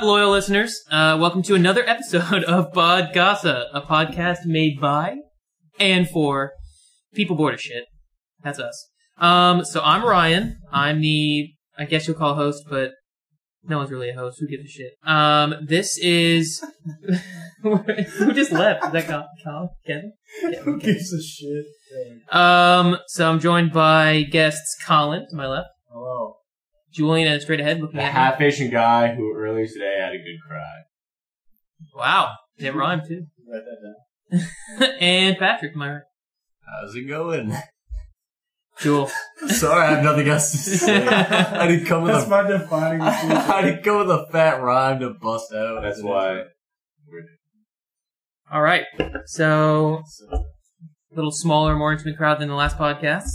up, loyal listeners? Welcome to another episode of Bod Gasa, a podcast made by and for people bored of shit. That's us. So I'm Ryan. I'm the, I guess you'll call host, but no one's really a host. Who gives a shit? This is... Who just left? Is that Kyle? Kevin? Yeah, who gives a shit? So I'm joined by guests Colin, to my left. Hello. Julian, and straight ahead looking at me. A half-Asian guy who earlier today had a good cry. Wow. It rhymed, too. Write that down. And Patrick, my right. How's it going? Jewel. Sorry, I have nothing else to say. I didn't come with my defining I didn't come with a fat rhyme to bust out. That's why. All right. So, a little smaller, more intimate crowd than the last podcast.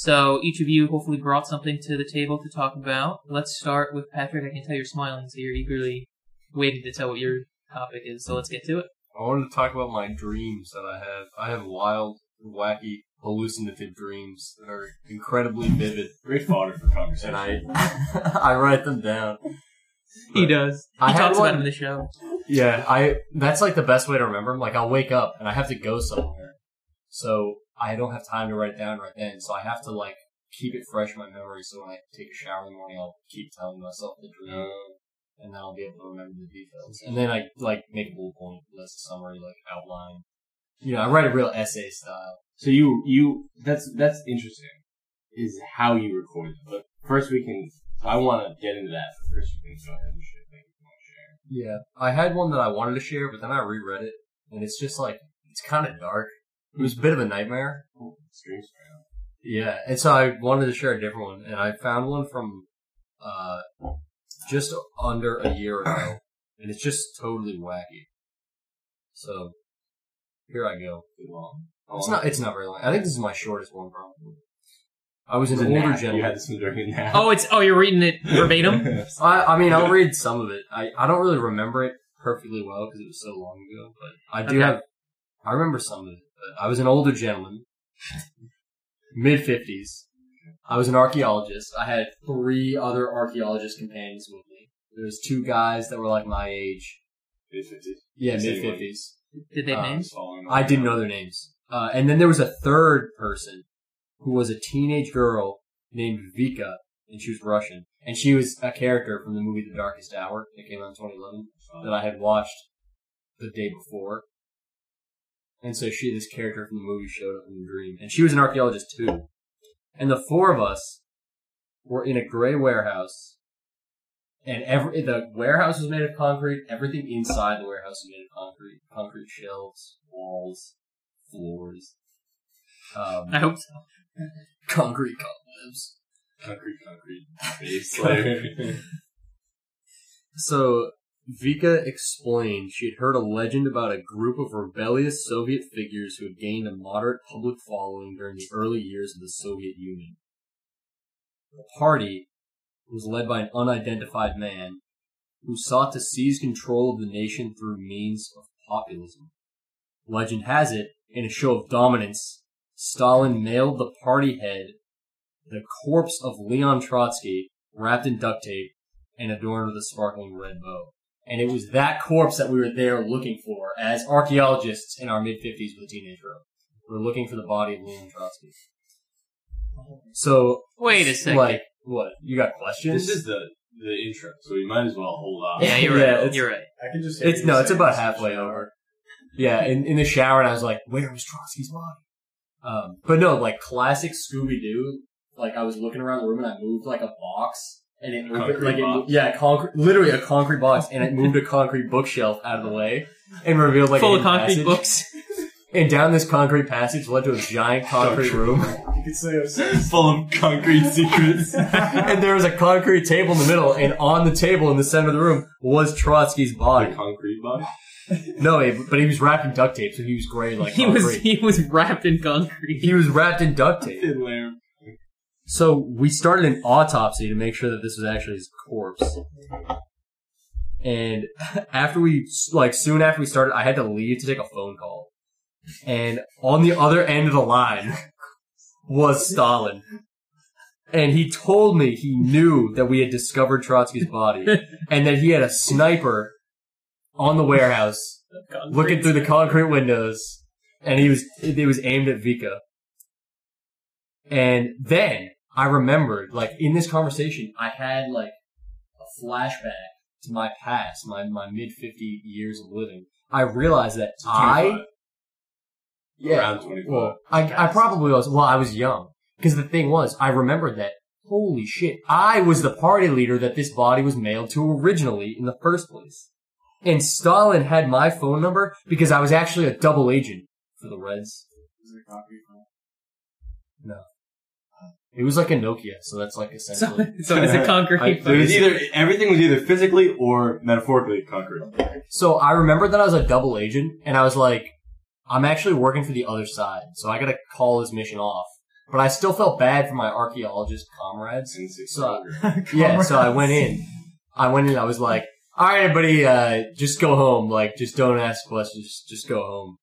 So each of you hopefully brought something to the table to talk about. Let's start with Patrick. I can tell you're smiling, so you're eagerly waiting to tell what your topic is. So let's get to it. I wanted to talk about my dreams that I have. I have wild, wacky, hallucinative dreams that are incredibly vivid. Great fodder for conversation. And I write them down. But he does. He talks about them in the show. Yeah, that's like the best way to remember them. Like, I'll wake up and I have to go somewhere, so I don't have time to write it down right then. So I have to like keep it fresh in my memory. So when I take a shower in the morning, I'll keep telling myself the dream, and then I'll be able to remember the details. And then I like make a bullet point list, summary, like outline. You know, I write a real essay style. So that's interesting. Is how you record them. But first we can. I want to get into that first. So I had to share. Yeah, I had one that I wanted to share, but then I reread it, and it's just like it's kind of dark. It was a bit of a nightmare. Oh, yeah, and so I wanted to share a different one, and I found one from just under a year ago, and it's just totally wacky. So here I go. Too long. It's not very long. I think this is my shortest one, probably. I was in an older gentleman. You had this one during a nap. Oh, you're reading it verbatim? I mean, I'll read some of it. I don't really remember it perfectly well because it was so long ago, but I remember some of it. But I was an older gentleman, mid-50s. I was an archaeologist. I had three other archaeologist companions with me. There was two guys that were like my age. Mid-50s? Yeah, mid-50s. Did they have names? I didn't know their names. And then there was a third person who was a teenage girl named Vika, and she was Russian. And she was a character from the movie The Darkest Hour that came out in 2011 that I had watched the day before. And so this character from the movie showed up in the dream. And she was an archaeologist too. And the four of us were in a gray warehouse. And the warehouse was made of concrete. Everything inside the warehouse was made of concrete. Concrete shelves, walls, floors. I hope so. Concrete cobwebs. Concrete base layer. So, Vika explained she had heard a legend about a group of rebellious Soviet figures who had gained a moderate public following during the early years of the Soviet Union. The party was led by an unidentified man who sought to seize control of the nation through means of populism. Legend has it, in a show of dominance, Stalin nailed the party head, the corpse of Leon Trotsky, wrapped in duct tape and adorned with a sparkling red bow. And it was that corpse that we were there looking for as archaeologists in our mid-50s with a teenage girl. We were looking for the body of Leon Trotsky. So... Wait a second. Like, what? You got questions? This is the intro, so we might as well hold on. Yeah, you're right. You're right. I can just... No, it's about halfway over. Yeah, in the shower, and I was like, where was Trotsky's body? But no, like classic Scooby-Doo, like I was looking around the room and I moved like a box and it moved literally a concrete box and it moved a concrete bookshelf out of the way and revealed like full of concrete books. And down this concrete passage led to a giant concrete room. You could say it was full of concrete secrets. And there was a concrete table in the middle, and on the table in the center of the room was Trotsky's body. The concrete body? No, but he was wrapped in duct tape, so he was gray like concrete. He was wrapped in concrete. He was wrapped in duct tape. Thin layer. So we started an autopsy to make sure that this was actually his corpse. And soon after we started, I had to leave to take a phone call. And on the other end of the line was Stalin. And he told me he knew that we had discovered Trotsky's body and that he had a sniper on the warehouse looking through the concrete windows, and it was aimed at Vika. And then I remembered, like, in this conversation, I had, like, a flashback to my past, my mid-50 years of living. I realized that around 25. Well, I probably was. Well, I was young. Because the thing was, I remembered that, holy shit, I was the party leader that this body was mailed to originally in the first place. And Stalin had my phone number because I was actually a double agent for the Reds. Is it a copy phone? No. It was like a Nokia, so that's like essentially... So it's a concrete phone. Everything was either physically or metaphorically concrete. So I remembered that I was a double agent, and I was like, I'm actually working for the other side, so I gotta call this mission off. But I still felt bad for my archaeologist comrades. So, yeah, so I went in, I was like, all right, everybody, just go home. Like, just don't ask questions. Just go home.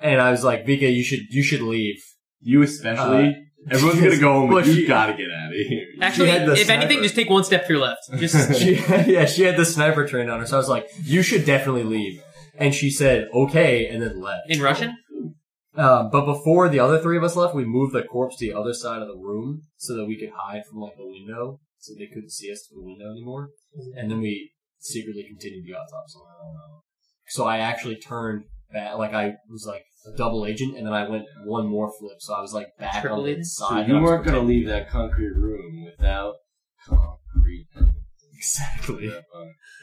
And I was like, Vika, you should leave. You especially. Everyone's going to go home, but you got to get out of here. Actually, if anything, just take one step to your left. Just she had the sniper trained on her. So I was like, you should definitely leave. And she said, okay, and then left. In Russian? But before the other three of us left, we moved the corpse to the other side of the room so that we could hide from, like, the window, so they couldn't see us through the window anymore. And then we secretly continued the autopsy. So I actually turned back, like, I was, like, a double agent, and then I went one more flip, so I was, like, back on the side. So you weren't going to leave that concrete room without concrete. Exactly.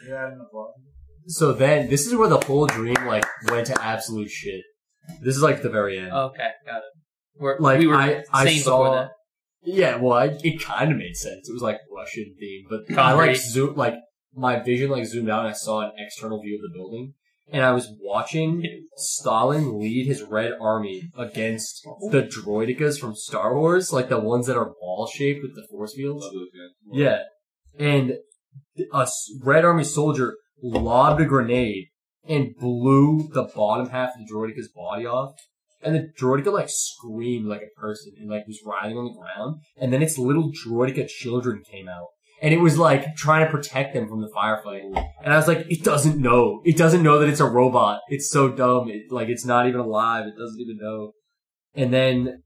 Yeah, so then, this is where the whole dream, like, went to absolute shit. This is like the very end. Okay, got it. We were sane before that. Yeah, well, it kind of made sense. It was like Russian theme, but concrete. I like zoomed, like my vision like zoomed out, and I saw an external view of the building, and I was watching Stalin lead his Red Army against the droidicas from Star Wars, like the ones that are ball shaped with the force fields. Yeah, and a Red Army soldier lobbed a grenade and blew the bottom half of the droidica's body off. And the droidica, like, screamed like a person and, like, was writhing on the ground. And then its little droidica children came out. And it was, like, trying to protect them from the firefight. And I was like, it doesn't know. It doesn't know that it's a robot. It's so dumb. It's not even alive. It doesn't even know. And then,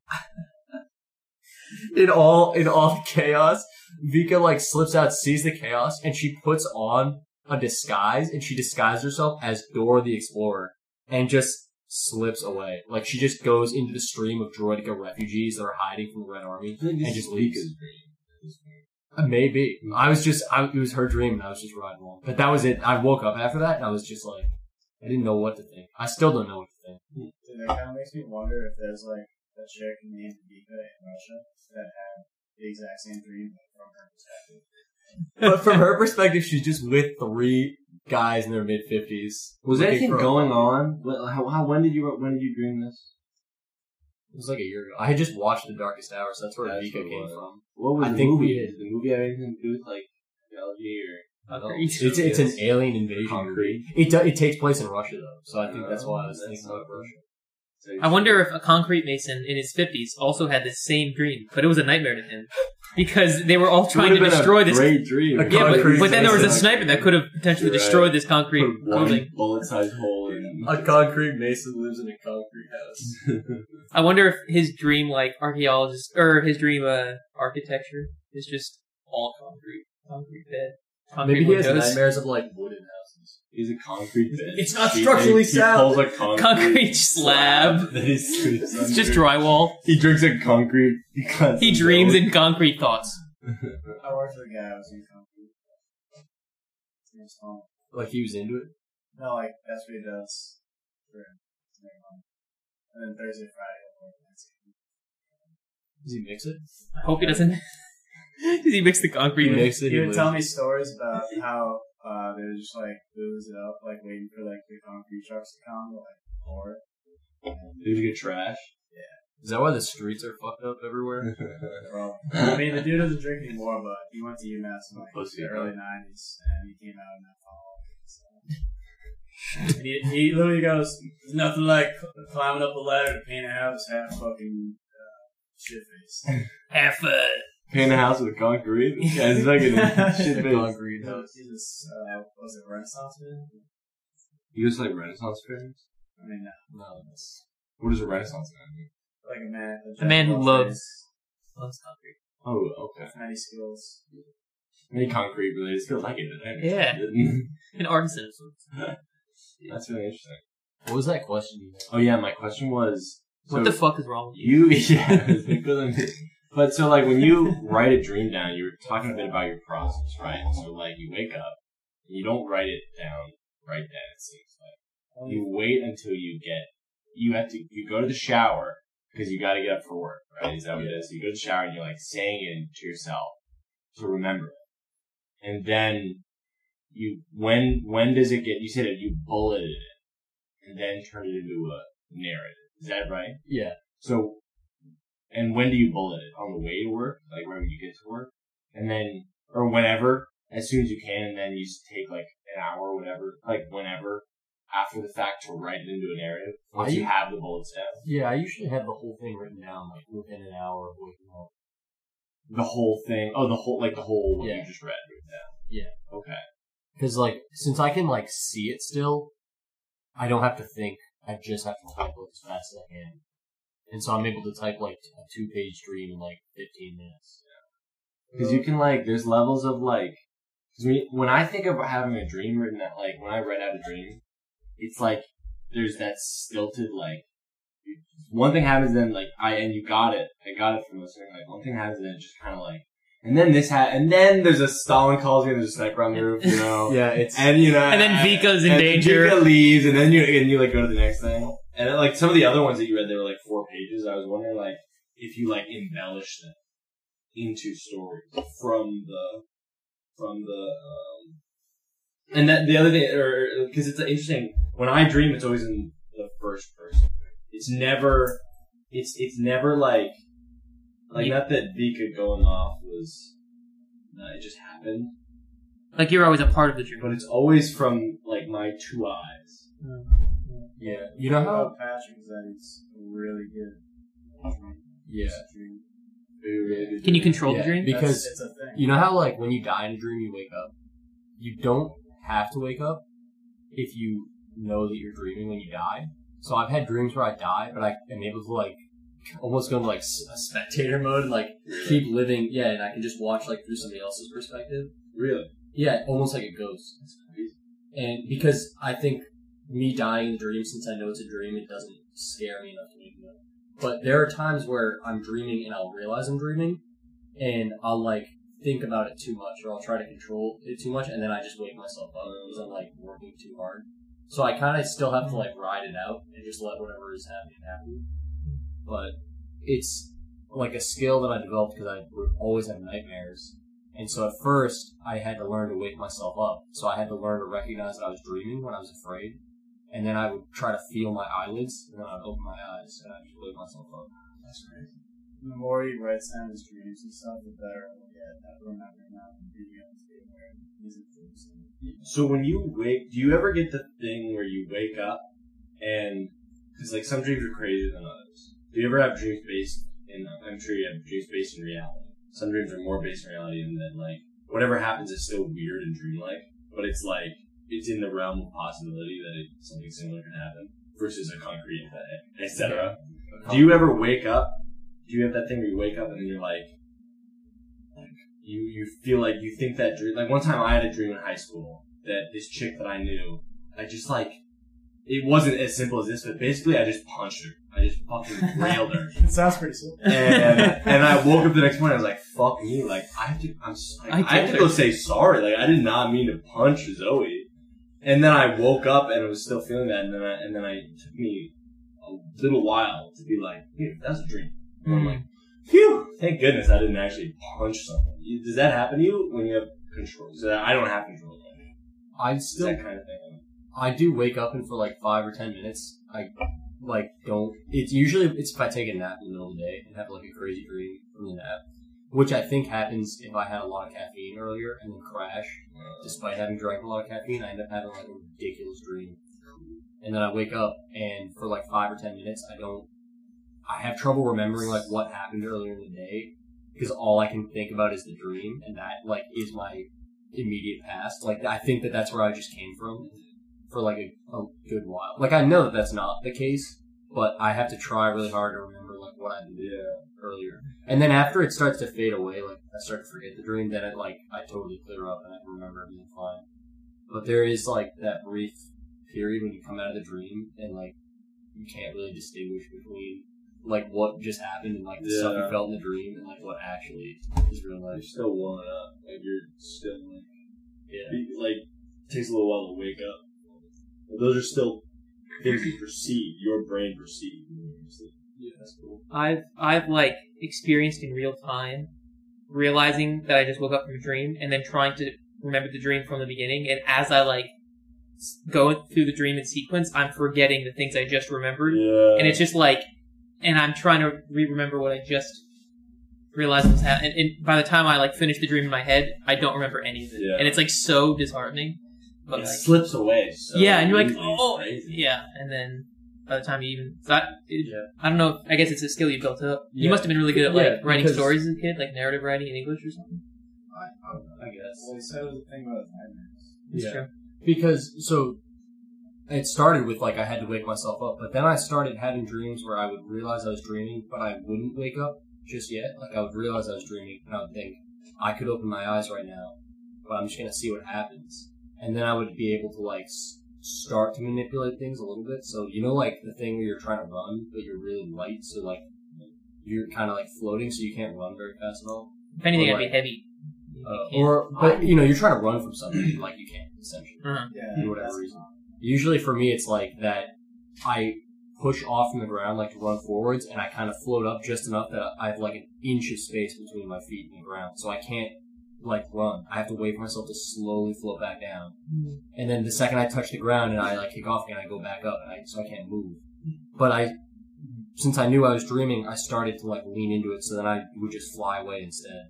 in all the chaos, Vika, like, slips out, sees the chaos, and she puts on a disguise, and she disguised herself as Dora the Explorer and just slips away. Like, she just goes into the stream of droidica refugees that are hiding from the Red Army and just leaves. Maybe. It was her dream, and I was just riding along. But that was it. I woke up after that, and I was just like, I didn't know what to think. I still don't know what to think. Dude, that kind of makes me wonder if there's, like, a chick named Vika in Russia that had the exact same dream, but from her perspective. But from her perspective, she's just with three guys in their mid-50s. Was anything going on? When did you dream this? It was like a year ago. I had just watched The Darkest Hour, so that's where Vika came from. What was the movie? Did the movie have anything to do with, like, geology or... It's an alien invasion. Concrete. It takes place in Russia, though, so I think that's why I was thinking about Russia. I wonder if a concrete mason in his 50s also had the same dream, but it was a nightmare to him because they were all trying to destroy this. Great dream. Yeah, but then there was a sniper that could have potentially destroyed this concrete building. Bullet-sized hole. A concrete mason lives in a concrete house. I wonder if his dream, like archaeologist, or his dream architecture, is just all concrete bed. Maybe he has nightmares of like wooden houses. He's a concrete bed. It's not structurally sound. He pulls a concrete slab. That he sleeps under. It's just drywall. He drinks in concrete. He dreams in concrete thoughts. I worked with a guy who was in concrete. He was fun. Like he was into it? No, like that's what he does for him. And then Thursday, Friday, or Wednesday. Does he mix it? I hope he doesn't. Does he mix the concrete? He would tell me stories about how they would just like booze it up, like waiting for like the concrete trucks to come, to, like pour it. They would get trash. Yeah. Is that why the streets are fucked up everywhere? Well, I mean, the dude doesn't drink anymore, but he went to UMass in like the early '90s, and he came out in that fall. So. he literally goes, "There's nothing like climbing up a ladder to paint a house half fucking shit face, half." Paint a house with concrete? This guy's fucking shit based. Concrete house. He was it Renaissance man? He was like Renaissance fairies? I mean, no. What is a Renaissance man mean? Like a man. A man who loves concrete. Oh, okay. With many skills. Many concrete related skills. I get it. Yeah. An artisan of sorts. That's really interesting. What was that question you had? Oh, yeah, my question was... what the fuck is wrong with you? But so, like, when you write a dream down, you were talking a bit about your process, right? So, like, you wake up, and you don't write it down right then, it seems like. You wait until you get... You go to the shower, because you got to get up for work, right? Is that what it is? So you go to the shower, and you're, like, saying it to yourself to remember it. And then, when does it get... You said that you bulleted it. And then turn it into a narrative. Is that right? Yeah. So, and when do you bullet it? On the way to work? Like, whenever you get to work? And then, or whenever, as soon as you can, and then you just take, like, an hour or whatever, like, whenever, after the fact, to write it into a narrative, once you have the bullets down. Yeah, I usually have the whole thing written down, like, within an hour of waking up. The whole thing? Oh, the whole what you just read written down. Yeah. Okay. Because, like, since I can, like, see it still... I don't have to think. I just have to type it as fast as I can. And so I'm able to type, like, a 2-page dream in, like, 15 minutes. Because you can, like, there's levels of, like... Because when I think of having a dream written out, like, when I write out a dream, it's, like, there's that stilted, like... One thing happens, then, like, I got it from listening. Like, one thing happens, then it just kind of, like... And then this and then there's a Stalin calls you and there's a sniper on the roof, you know. Yeah, it's and you know, and then Vika's in danger. Vika leaves, and then you like go to the next thing. And then like some of the other ones that you read, they were like 4 pages. I was wondering like if you like embellish them into stories from the and that the other thing, or because it's interesting when I dream, it's always in the first person. It's never like. Like, not that Vika going off was... it just happened. Like, you're always a part of the dream. But it's always from, like, my 2 eyes. Mm-hmm. Yeah. You know how... Patrick's anxiety's really good. Yeah. Really good. Can you control the dream? Because it's a thing. You know how, like, when you die in a dream, you wake up? You don't have to wake up if you know that you're dreaming when you die. So I've had dreams where I die, but I am able to, like... almost go into like a spectator mode and like keep living, and I can just watch like through somebody else's perspective. Really? Yeah, almost like a ghost. That's crazy. And because I think me dying in a dream, since I know it's a dream, it doesn't scare me enough to wake me up. But there are times where I'm dreaming and I'll realize I'm dreaming, and I'll like think about it too much, or I'll try to control it too much, and then I just wake myself up because I'm like working too hard. So I kind of still have to like ride it out and just let whatever is happening happen. But it's like a skill that I developed because I would always have nightmares. And so at first, I had to learn to wake myself up. So I had to learn to recognize that I was dreaming when I was afraid. And then I would try to feel my eyelids, and then I'd open my eyes, and I'd just wake myself up. That's crazy. The more he writes down his dreams and stuff, the better he'll get at remembering that and being able to be aware of these dreams. So when you wake, do you ever get the thing where you wake up and... Because like some dreams are crazier than others. Do you ever have dreams based in... I'm sure you have dreams based in reality. Some dreams are more based in reality, and then, like, whatever happens is still weird and dreamlike, but it's, like, it's in the realm of possibility that something similar can happen versus a concrete, etc. Yeah. Do you ever wake up? Do you have that thing where you wake up and then you're, like you feel like you think that dream... Like, one time I had a dream in high school that this chick that I knew, I just, like... It wasn't as simple as this, but basically I just punched her. I just fucking railed her. It sounds pretty simple. And I woke up the next morning. I was like, "Fuck me!" Like I have to go say sorry. Like I did not mean to punch Zoe. And then I woke up and I was still feeling that. And then it took me a little while to be like, "Dude, that's a dream." And I'm like, "Phew! Thank goodness I didn't actually punch someone." Does that happen to you when you have control? So I don't have control. I still that kind of thing. I do wake up and for like 5 or 10 minutes, I. Like, don't... It's usually if I take a nap in the middle of the day and have, like, a crazy dream from the nap, which I think happens if I had a lot of caffeine earlier and then crash. Despite having drank a lot of caffeine, I end up having, like, a ridiculous dream. And then I wake up, and for, like, 5 or 10 minutes, I have trouble remembering, like, what happened earlier in the day because all I can think about is the dream, and that, like, is my immediate past. Like, I think that that's where I just came from for, like, a good while. Like, I know that that's not the case, but I have to try really hard to remember, like, what I did earlier. And then after it starts to fade away, like, I start to forget the dream, then it, like, I totally clear up and I remember everything fine. But there is, like, that brief period when you come out of the dream and, like, you can't really distinguish between, like, what just happened and, like, the stuff you felt in the dream and, like, what actually is real life. You're still warming up. Like, you're still, like... Yeah. Like, it takes a little while to wake up. But those are still things you perceive, your brain perceives. Yeah, that's cool. I've, like, experienced in real time realizing that I just woke up from a dream and then trying to remember the dream from the beginning, and as I, like, go through the dream in sequence, I'm forgetting the things I just remembered. Yeah. And it's just, like... And I'm trying to remember what I just realized was happening. And by the time I, like, finish the dream in my head, I don't remember any of it. Yeah. And it's, like, so disheartening. But it, like, slips away. So yeah, and you're like, oh, crazy. Yeah. And then by the time you even... I don't know. I guess it's a skill you built up. Yeah. You must have been really good at, like, writing stories as a kid, like narrative writing in English or something. I don't know, I guess. Well, they said it was a thing about nightmares. It's true. Because, so... It started with, like, I had to wake myself up, but then I started having dreams where I would realize I was dreaming, but I wouldn't wake up just yet. Like, I would realize I was dreaming, and I would think, I could open my eyes right now, but I'm just going to see what happens. And then I would be able to, like, start to manipulate things a little bit. So, you know, like, the thing where you're trying to run, but you're really light, so, like, you're kind of, like, floating, so you can't run very fast at all. If anything, I'd be heavy. But, you know, you're trying to run from something, like, you can't, essentially, for whatever reason. Usually for me, it's like that I push off from the ground, like, to run forwards, and I kind of float up just enough that I have, like, an inch of space between my feet and the ground. So I can't, like, run. I have to wait for myself to slowly float back down. And then the second I touch the ground and I, like, kick off again, I go back up, and so I can't move. But since I knew I was dreaming, I started to, like, lean into it, so then I would just fly away instead.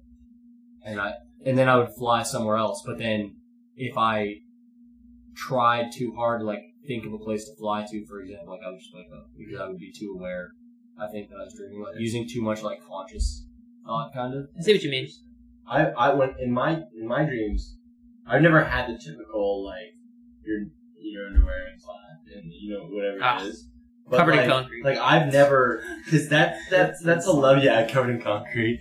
And then I would fly somewhere else, but then if I... tried too hard to, like, think of a place to fly to, for example, like, I would just wake up because I would be too aware, I think, that I was dreaming, like, using too much, like, conscious thought, kind of. I see what you mean. I went in my dreams, I've never had the typical, like, you're in your underwear and flat and, you know, whatever it is. But covered, like, in concrete. Like, I've never, because that's a love, covered in concrete.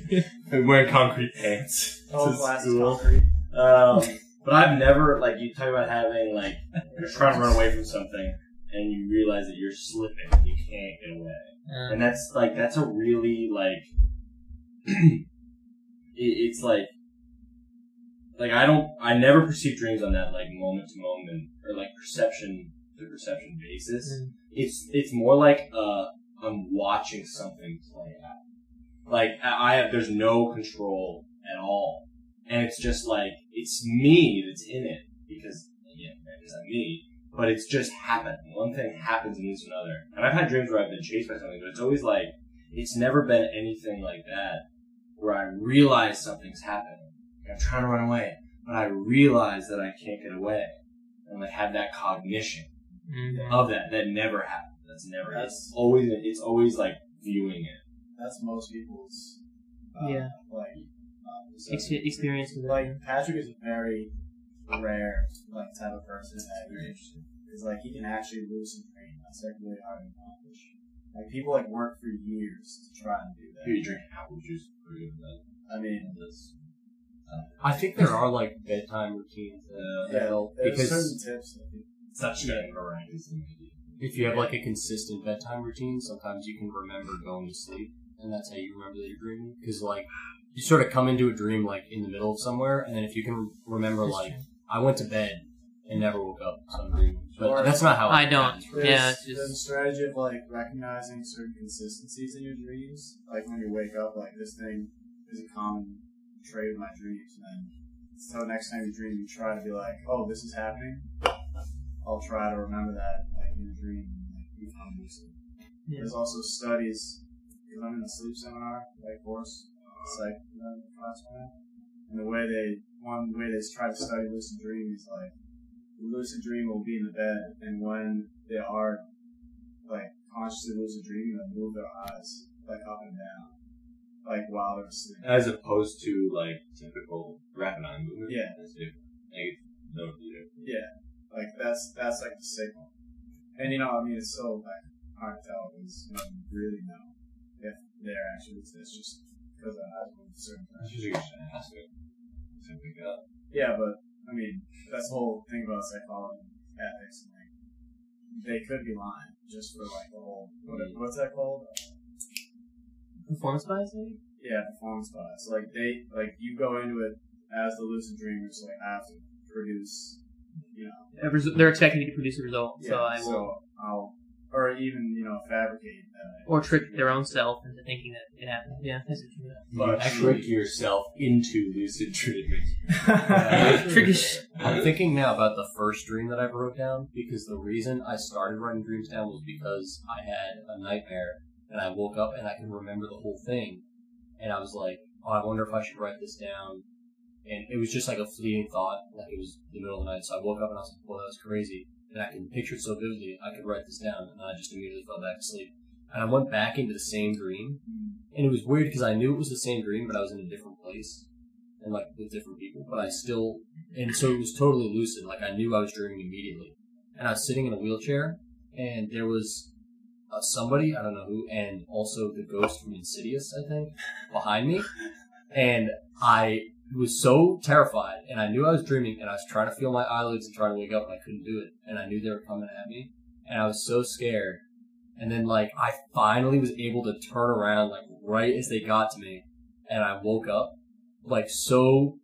I'm wearing concrete pants. Oh, glass concrete. But I've never, like, you talk about having, like, you're trying to run away from something, and you realize that you're slipping, you can't get away. And that's, like, that's a really, like, it's, like, I never perceive dreams on that, like, moment to moment, or, like, perception to perception basis. It's more like, I'm watching something play out. Like, there's no control at all. And it's just, like, it's me that's in it, because, again, it's not me, but it's just happened. One thing happens and leads to another. And I've had dreams where I've been chased by something, but it's always, like, it's never been anything like that, where I realize something's happened. I'm trying to run away, but I realize that I can't get away. And, like, have that cognition of that. That never happened. It's always, like, viewing it. That's most people's, experience with it. Like, Patrick is a very rare, like, type of person that you're interested in. It's like, he can actually lose some brain. That's, like, really hard to accomplish. Like, people, like, work for years to try and do that. You drink apple juice for you, but I mean, I think there are, like, bedtime routines that help. There's certain tips. It's not just going to grind. If you have, like, a consistent bedtime routine, sometimes you can remember going to sleep, and that's how you remember that you're dreaming. Because, like... You sort of come into a dream, like, in the middle of somewhere, and then if you can remember, like, I went to bed and never woke up, so I'm dreaming. But that's not how it happens. There's a strategy of, like, recognizing certain consistencies in your dreams. Like, when you wake up, like, this thing is a common trait in my dreams, and so next time you dream, you try to be like, oh, this is happening. I'll try to remember that, like, in your dream. Like, you come to sleep. There's also studies, because I'm in a sleep seminar, like, course. Psych, and the way they try to study lucid dream is, like, the lucid dream will be in the bed, and when they are, like, consciously lucid dreaming, they'll move their eyes, like, up and down. like while it was sitting. As opposed to like typical rapid-eye movement. Yeah. That's different. Like no theater. Yeah. Like that's like the signal. And you know, I mean, it's so like hard to tell because you don't really know if there actually exists just because our eyes move a certain time. Usually you should ask it. Yeah, but I mean, that's the whole thing about psychology, ethics, and like they could be lying just for like the whole what's that called? Performance bias, maybe? Yeah, performance bias. Like they you go into it as the lucid dreamer, so like I have to produce, you know. They're expecting you to produce a result, yeah, so I will. So I'll, or even you know, fabricate that. Or trick their own self into thinking that it happened. Yeah, that's what you do. But you trick yourself into lucid dreaming. Trickish. I'm thinking now about the first dream that I wrote down because the reason I started writing dreams down was because I had a nightmare and I woke up and I can remember the whole thing. And I was like, oh, I wonder if I should write this down. And it was just like a fleeting thought. Like it was the middle of the night. So I woke up and I was like, well, that was crazy. And I can picture it so vividly, I could write this down, and I just immediately fell back to sleep. And I went back into the same dream, and it was weird because I knew it was the same dream, but I was in a different place, and like with different people, but I still, and so it was totally lucid, like I knew I was dreaming immediately. And I was sitting in a wheelchair, and there was somebody, I don't know who, and also the ghost from Insidious, I think, behind me, and I was so terrified, and I knew I was dreaming, and I was trying to feel my eyelids and try to wake up, and I couldn't do it, and I knew they were coming at me, and I was so scared, and then, like, I finally was able to turn around, like, right as they got to me, and I woke up, like, so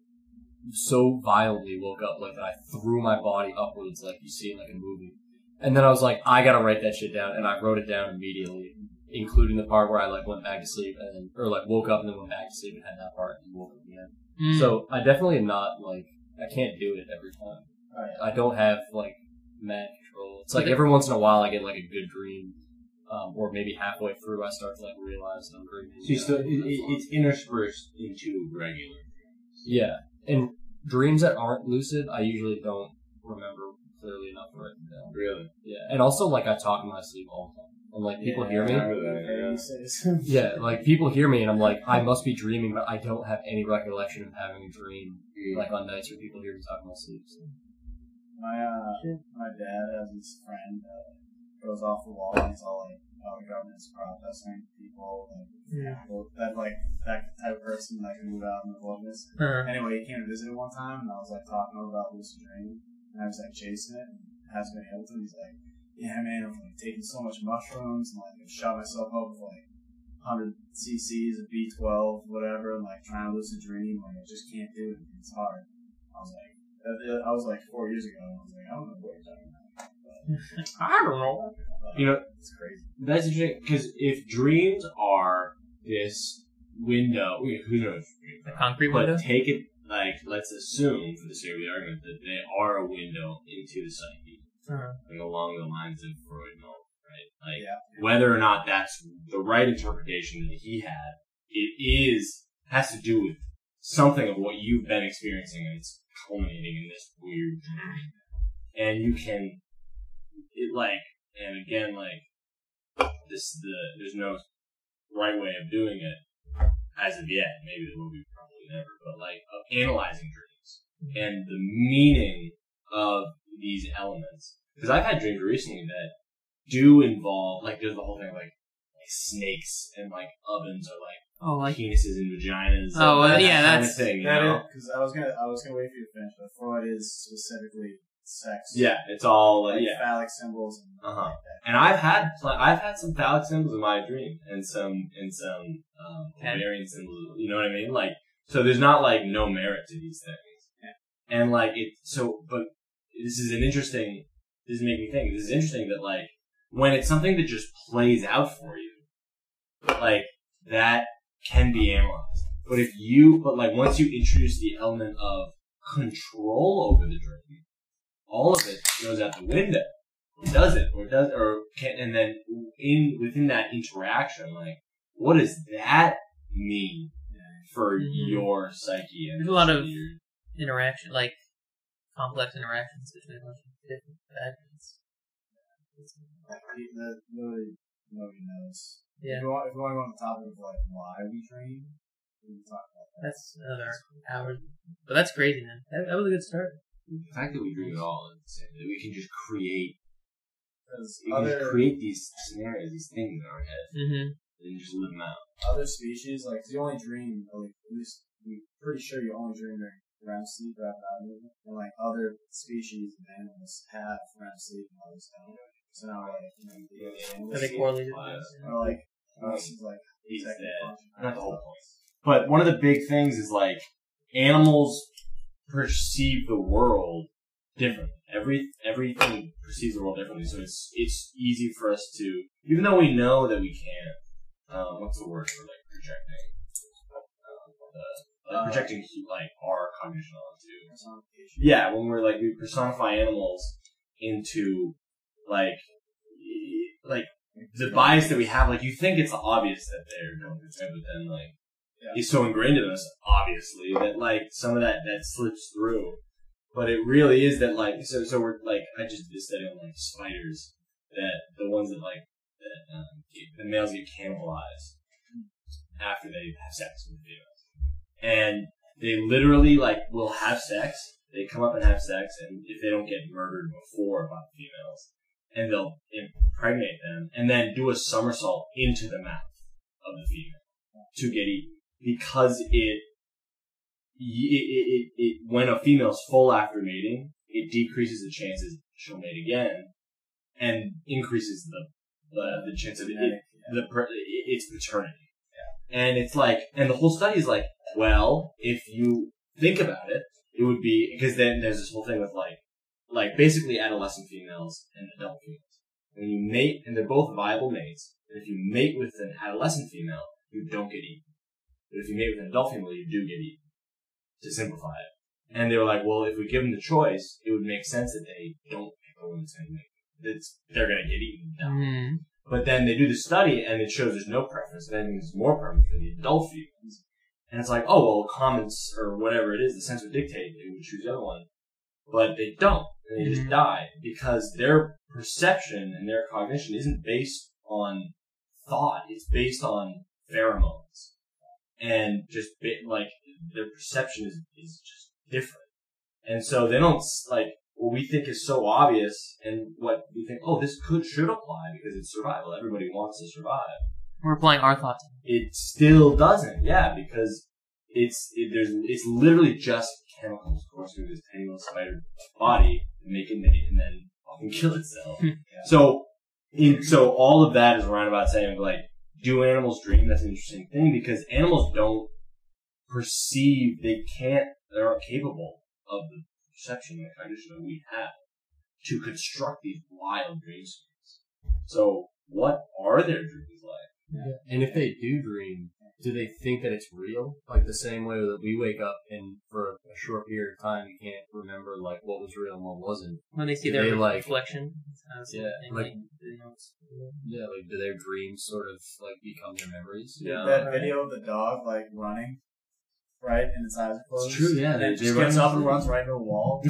violently woke up, like, that I threw my body upwards, like, you see in, like, a movie, and then I was like, I gotta write that shit down, and I wrote it down immediately, including the part where I, like, went back to sleep, and then, or, like, woke up and then went back to sleep and had that part, and woke up again. Mm. So, I definitely am not, like, I can't do it every time. Oh, yeah. I don't have, like, mad control. It's like every once in a while I get, like, a good dream, or maybe halfway through I start to, like, realize that I'm dreaming. So, it's interspersed into regular dreams. Yeah. And dreams that aren't lucid, I usually don't remember clearly enough to write them down. Really? Yeah. And also, like, I talk in my sleep all the time. And, like, people hear me. Yeah, like, people hear me, and I'm like, I must be dreaming, but I don't have any recollection of having a dream, like, on nights where people hear me talking about sleep. So. My dad has this friend that goes off the wall, and he's all, like, oh, the government's protesting people, like, that type of person that can move out in the wilderness. Anyway, he came to visit one time, and I was, like, talking about lucid dreaming, and I was, like, chasing it, and has been able to, he's like, yeah, man, I'm like taking so much mushrooms, and like I shot myself up with like 100 cc's of B12, whatever, and like trying to lucid dream, like I just can't do it. It's hard. I was like 4 years ago, and I was like, I don't know what you're talking about. But, I don't know. You know, it's crazy. That's interesting because if dreams are this window, who knows? The concrete window. But take it like let's assume for the sake of the argument that they are a window into the psyche. Like along the lines of Freud and all, right? Like, whether or not that's the right interpretation that he had, has to do with something of what you've been experiencing, and it's culminating in this weird dream. And you can, there's no right way of doing it as of yet. Maybe there will be, probably never, but like, of analyzing dreams and the meaning of these elements. Because I've had dreams recently that do involve, like, there's the whole thing of, like snakes and, like, ovens or, like, penises and vaginas. Oh, and that's kind of thing, that, you know? Because I was gonna wait for you to finish, but Freud is specifically sex. Yeah, it's all, phallic symbols. Like that. And I've had some phallic symbols in my dream, and some ovarian symbols, you know what I mean? Like, so there's not, like, no merit to these things. Yeah. And, like, this is interesting that, like, when it's something that just plays out for you, like, that can be analyzed. But once you introduce the element of control over the dream, all of it goes out the window. And then within that interaction, like, what does that mean for your psyche? And there's a lot of interaction, like, complex interactions between a bunch of different factors. Nobody knows Yeah. If we're going on the topic of like why we dream, we can talk about that. That's another hour. But that's crazy, man. That was a good start. The fact that we dream at all, that we can just create, these scenarios, these things in our head, mm-hmm. and just live them out. Other species, like you only dream, or like at least we're pretty sure you only dream during REM sleep, and like other species and animals have REM sleep and others don't. So now, like, you know, the correlated. Or like, this is like not the whole point. But one of the big things is like animals perceive the world differently. Everything perceives the world differently, so it's easy for us to, even though we know that we can't. What's the word for like projecting? Projecting like our cognition onto. Yeah, when we're like we personify animals into like the bias that we have. Like you think it's obvious that they're doing this, but then like it's so ingrained in us, obviously, that like some of that slips through. But it really is that like so we're like I just did a study on like spiders that the ones that like that the males get cannibalized after they have sex with the females, and they literally like will have sex. They come up and have sex, and if they don't get murdered before by the females, and they'll impregnate them, and then do a somersault into the mouth of the female to get eaten because it when a female's full after mating, it decreases the chances she'll mate again, and increases the chance of its paternity. Yeah. And it's like, and the whole study is like, well, if you think about it, it would be because then there's this whole thing with like basically adolescent females and adult females. When you mate, and they're both viable mates, and if you mate with an adolescent female, you don't get eaten. But if you mate with an adult female, you do get eaten. To simplify it. And they were like, well, if we give them the choice, it would make sense that they don't pick the one that's going to make them. They're going to get eaten. No. Mm-hmm. But then they do the study, and it shows there's no preference, and I think there's more preference for the adult females. And it's like, oh, well, comments or whatever it is, the sense would dictate they would choose the other one. But they don't. And they just die because their perception and their cognition isn't based on thought. It's based on pheromones. And just like their perception is just different. And so they don't like what we think is so obvious and what we think, oh, this should apply because it's survival. Everybody wants to survive. We're applying our thoughts. It still doesn't. Yeah. Because it's literally just chemicals course through this tiny little spider body, make it mate, and then often kill itself. Yeah. So all of that is around about saying like, do animals dream? That's an interesting thing because animals don't perceive, they aren't capable of the perception and the cognition that we have to construct these wild dream states. So what are their dreams like? Yeah. And if they do dream, do they think that it's real? Like the same way that we wake up and for a short period of time you can't remember like what was real and what wasn't. When they see do their reflection. Yeah, like do their dreams sort of like become their memories? Yeah. That video of the dog like running, right, and its eyes are closed. It's true, yeah. And it just gets up and runs right into a wall.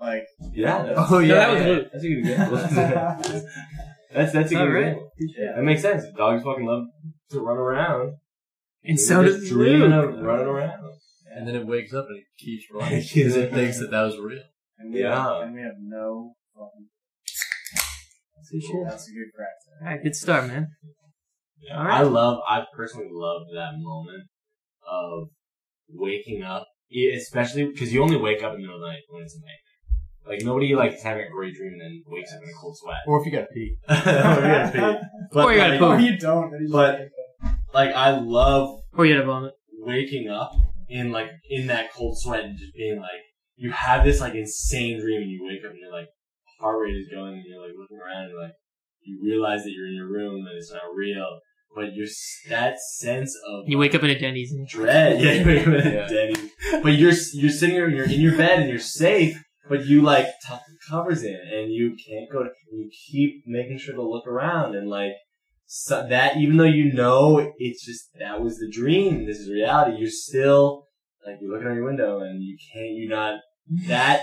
Like, yeah. Oh yeah, that was good. That's a good example. That's a good example. Yeah. That makes sense. Dogs fucking love to run around, and so does the dreaming of running around. And then it wakes up and it keeps running because it thinks that was real. And we have no problem. That's a good crack. Alright, good start, man. Yeah. All right. I personally love that moment of waking up, especially because you only wake up in the middle of the night when it's a nightmare. Like nobody is having a great dream and then wakes up in a cold sweat. Or if you gotta pee. Or you gotta pee. Or you don't. But like I love. Or you gotta vomit. Waking up in like in that cold sweat and just being like, you have this like insane dream and you wake up and you're like. Heart rate is going and you're like looking around and like you realize that you're in your room and it's not real, but you're that sense of you wake up in a Denny's dread. Yeah, you wake up in a Denny's, but you're sitting here and you're in your bed and you're safe, but you like tuck the covers in and you can't go. You keep making sure to look around and like so that even though you know it's just that was the dream, this is reality. You're still like you're looking out your window and you can't. You're not that.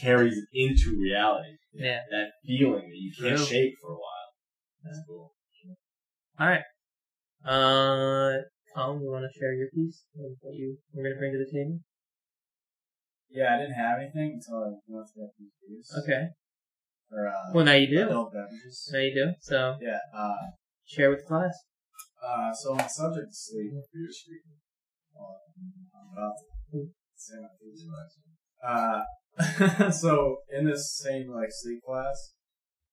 Carries into reality. Yeah. That feeling that you can't shake for a while. That's cool. All right. Tom, you want to share your piece of what you were going to bring to the table? Yeah, I didn't have anything until I went to that piece. Okay. Or, well, now you do. Adult beverages. Now you do. So yeah. Share with the class. So on the subject of sleep, I'm about to say my piece. So in this same like sleep class,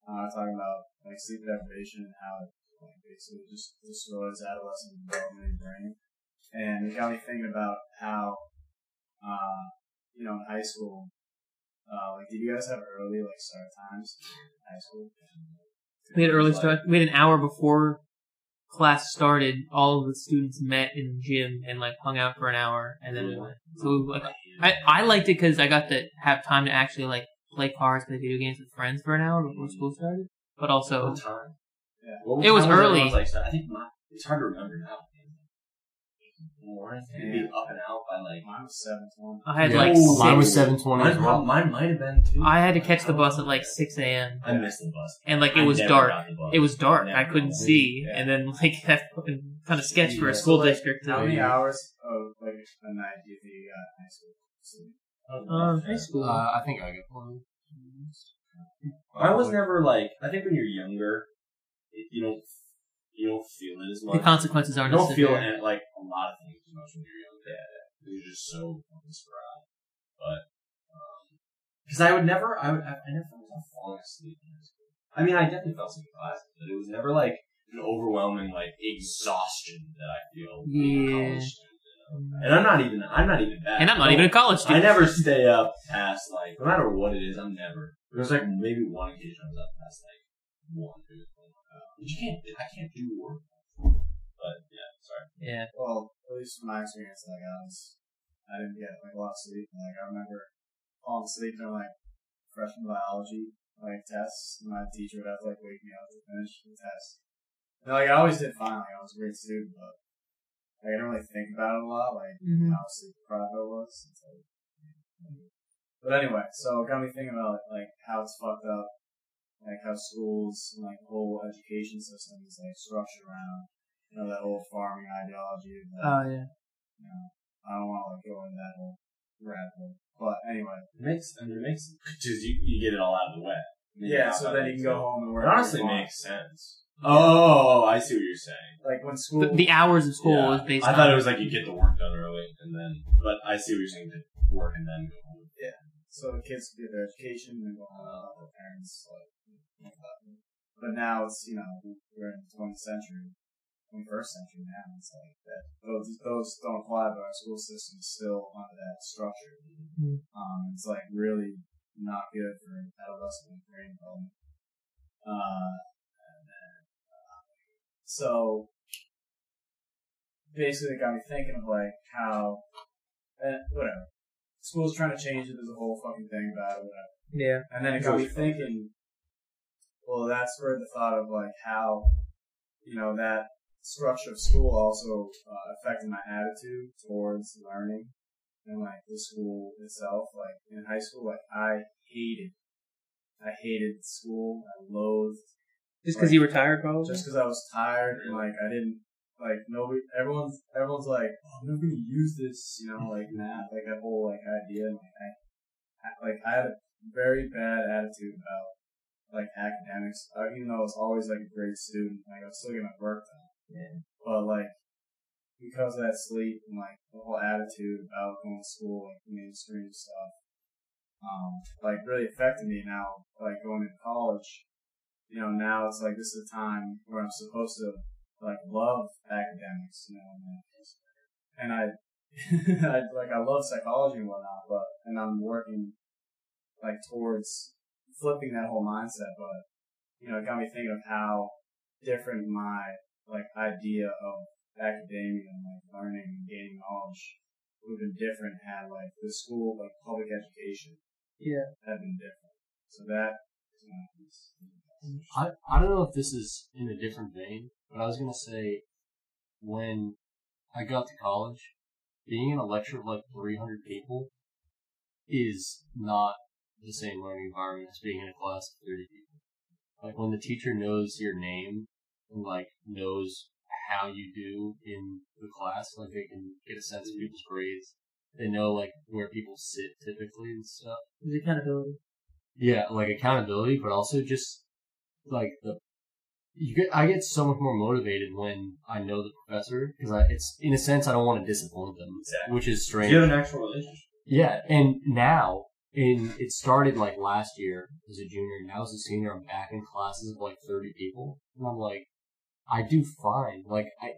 talking about like sleep deprivation and how it like basically just destroys adolescent development in the brain, and it got me thinking about how you know, in high school, like, did you guys have early like start times in high school? We had early start. We had an hour before class started. All of the students met in the gym and like hung out for an hour, and then we went. So we, like, I liked it because I got to have time to actually like play cards, play video games with friends for an hour before school started. But also, what time? Yeah. Well, it was early. Like, I think it's hard to remember now. Morning, yeah. Be up and out by like mine was 7:20. I had like mine was 7:20. Mine might have been too. I had to catch the bus at like 6 a.m. I missed the bus, and like it was dark. It was dark. I couldn't see, and then like that's kind of sketch for a school district. How many hours of like a night do you got in high school? High school. I think I got one. I was never like. I think when you're younger, you don't. You don't feel it as much. The consequences aren't as severe. You don't feel it like a lot of things as much when you're young. Yeah, you're just so distraught. But because I never felt myself falling asleep in high school. I mean, I definitely fell asleep in classes, but it was never like an overwhelming like exhaustion that I feel being a college student. And I'm not even that. And I'm not even a college student. I never stay up past like no matter what it is. I'm never. There's like maybe one occasion I was up past like 1 or 2. Which I can't do work. But, yeah, sorry. Yeah. Well, at least from my experience, like, I didn't get, like, a lot of sleep. Like, I remember falling asleep during, like, freshman biology, like, tests. And my teacher would have to, like, wake me up to finish the test. And, like, I always did fine. Like, I was a great student, but, like, I didn't really think about it a lot. Like, how sleep deprived I was. Like, but anyway, so it got me thinking about, like, how it's fucked up. Like how schools and like the whole education system is like structured around, you know, that whole farming ideology. That, you know, I don't want to like go into that whole rabbit hole. But anyway, it makes because you get it all out of the way. Yeah, so then you can go home and work. It honestly makes sense. Oh, I see what you're saying. Like when school, the hours of school was based. I thought it was like you get the work done early and then, but I see what you're saying. Work and then go home. Yeah. So the kids get their education and go home. Their parents like. But now it's, you know, we're in the 21st century now. It's like that those don't apply, but our school system is still under that structure. It's like really not good for adolescent brain development. And then, so basically it got me thinking of like how, whatever, school's trying to change it. There's a whole fucking thing about it, whatever. Yeah. And then it got me thinking. Well, that's where the thought of, like, how, you know, that structure of school also affected my attitude towards learning and, like, the school itself. Like, in high school, like, I hated school. I loathed. Just because you were tired, probably? Just because I was tired and, like, I didn't, like, nobody, everyone's like, oh, I'm never going to use this, you know, like, math, like, that whole, like, idea. And, like, I had a very bad attitude about like academics, even though I was always like a great student, like I was still gonna work them. Yeah. But like because of that sleep and like the whole attitude about going to school, like mainstream stuff, like really affected me now. Like going to college, you know, now it's like this is a time where I'm supposed to like love academics, you know, and I like I love psychology and whatnot, but and I'm working like towards flipping that whole mindset, but you know, it got me thinking of how different my like idea of academia and like learning and gaining knowledge would have been different had like the school like public education had been different. So that is my piece. I don't know if this is in a different vein, but I was gonna say when I got to college, being in a lecture of like 300 people is not the same learning environment as being in a class of 30 people. Like when the teacher knows your name and like knows how you do in the class, like they can get a sense of people's grades. They know like where people sit typically and stuff. There's accountability. Yeah, like accountability, but also just like I get so much more motivated when I know the professor because it's in a sense I don't want to disappoint them, exactly. Which is strange. You have an actual relationship. Yeah, and now. And it started, like, last year as a junior, and now as a senior, I'm back in classes of, like, 30 people. And I'm like, I do fine. Like, I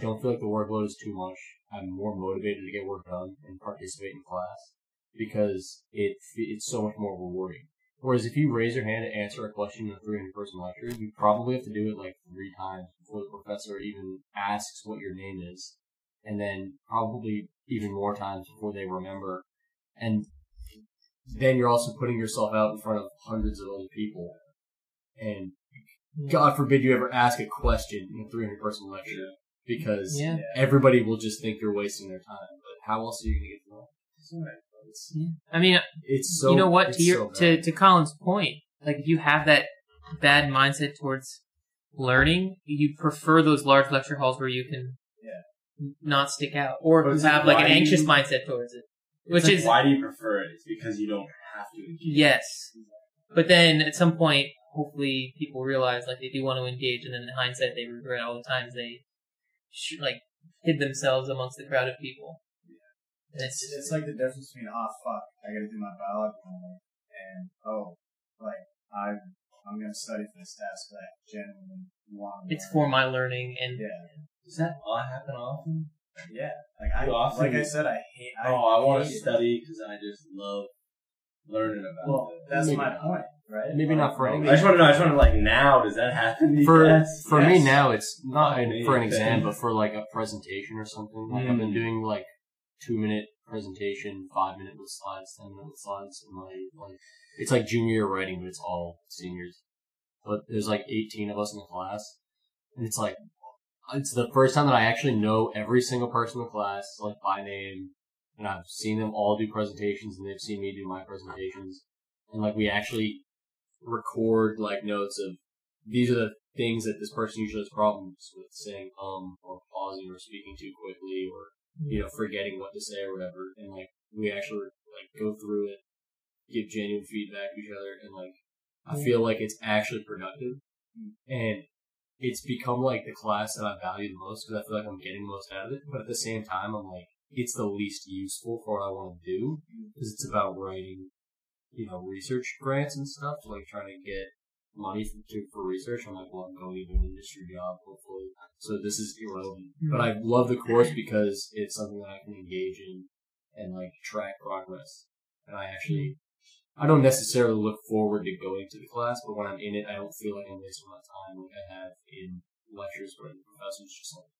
don't feel like the workload is too much. I'm more motivated to get work done and participate in class because it's so much more rewarding. Whereas if you raise your hand and answer a question in a 300-person lecture, you probably have to do it, like, 3 times before the professor even asks what your name is. And then probably even more times before they remember. And then you're also putting yourself out in front of hundreds of other people. And God forbid you ever ask a question in a 300-person lecture because everybody will just think you're wasting their time. But how else are you going to get to know? I mean, it's so, you know what, to Colin's point, like if you have that bad mindset towards learning, you prefer those large lecture halls where you can not stick out or have like an anxious mindset towards it. Which like, is why do you prefer it? It's because you don't have to engage. Yes, but then at some point, hopefully, people realize like they do want to engage, and then in hindsight, they regret all the times they like hid themselves amongst the crowd of people. Yeah. And it's like the difference between fuck, I got to do my biology homework, and I'm gonna study for this test that I genuinely want. It's for my learning, and does that happen often? Yeah, I said, I hate. I want to study because I just love learning about it. Well, that's my point, right? Maybe not for anything. I just want to know. I just want to now. Does that happen? For me now, it's not for an exam, but for like a presentation or something. Like I've been doing like 2-minute presentation, 5-minute with slides, 10-minute with slides. And like it's like junior year writing, but it's all seniors. But there's like 18 of us in the class, and it's like. It's the first time that I actually know every single person in the class, like, by name, and I've seen them all do presentations, and they've seen me do my presentations, and, like, we actually record, like, notes of, these are the things that this person usually has problems with, saying, or pausing, or speaking too quickly, or, you know, forgetting what to say, or whatever, and, like, we actually, like, go through it, give genuine feedback to each other, and, like, I feel like it's actually productive, and it's become, like, the class that I value the most because I feel like I'm getting the most out of it. But at the same time, I'm like, it's the least useful for what I want to do because it's about writing, you know, research grants and stuff. So, like, trying to get money for research. I'm like, well, I'm going to an industry job, hopefully. So this is irrelevant. But I love the course because it's something that I can engage in and, like, track progress. And I don't necessarily look forward to going to the class, but when I'm in it, I don't feel like I'm wasting my time like I have in lectures where the professor's just like,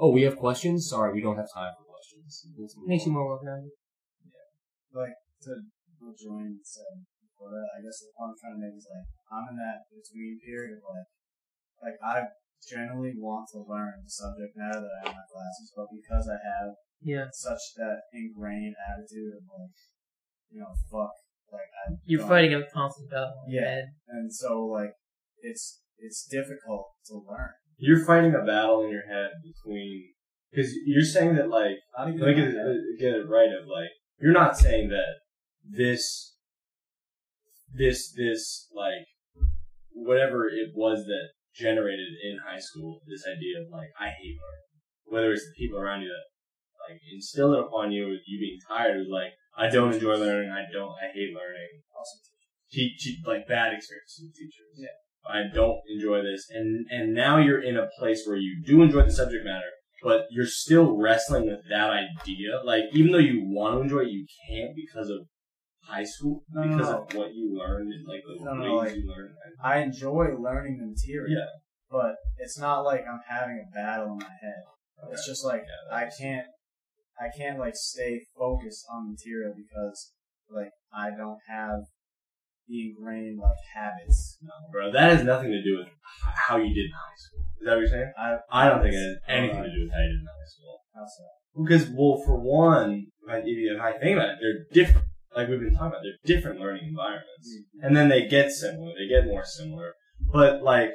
oh, we have questions? Sorry, we don't have time for questions. Makes you more welcome. Yeah. Like, to what Joanne said before that, I guess the point I'm trying to make is, like, I'm in that between period of, like I generally want to learn the subject matter that I have in my classes, but because I have such that ingrained attitude of, like, you know, fuck. Like you're fighting a constant battle. Yeah, and so like it's difficult to learn. You're fighting a battle in your head between because you're saying that like let me get it right of like you're not saying that this like whatever it was that generated in high school this idea of like I hate art whether it's the people around you that like instilled it upon you with you being tired of like. I don't enjoy learning. I hate learning. Awesome teachers. Like, bad experiences with teachers. Yeah. I don't enjoy this. And now you're in a place where you do enjoy the subject matter, but you're still wrestling with that idea. Like, even though you want to enjoy it, you can't because of high school, of what you learned and, like, the ways you learned. I enjoy learning the material, but it's not like I'm having a battle in my head. Okay. It's just like, I can't like stay focused on material because like I don't have the ingrained like habits. No, bro, that has nothing to do with how you did in high school. Is that what you're saying? I don't think it has anything to do with how you did in high school. How so? Because for one, if I think about it, they're different. Like we've been talking about, they're different learning environments, and then they get similar. They get more similar. But, like,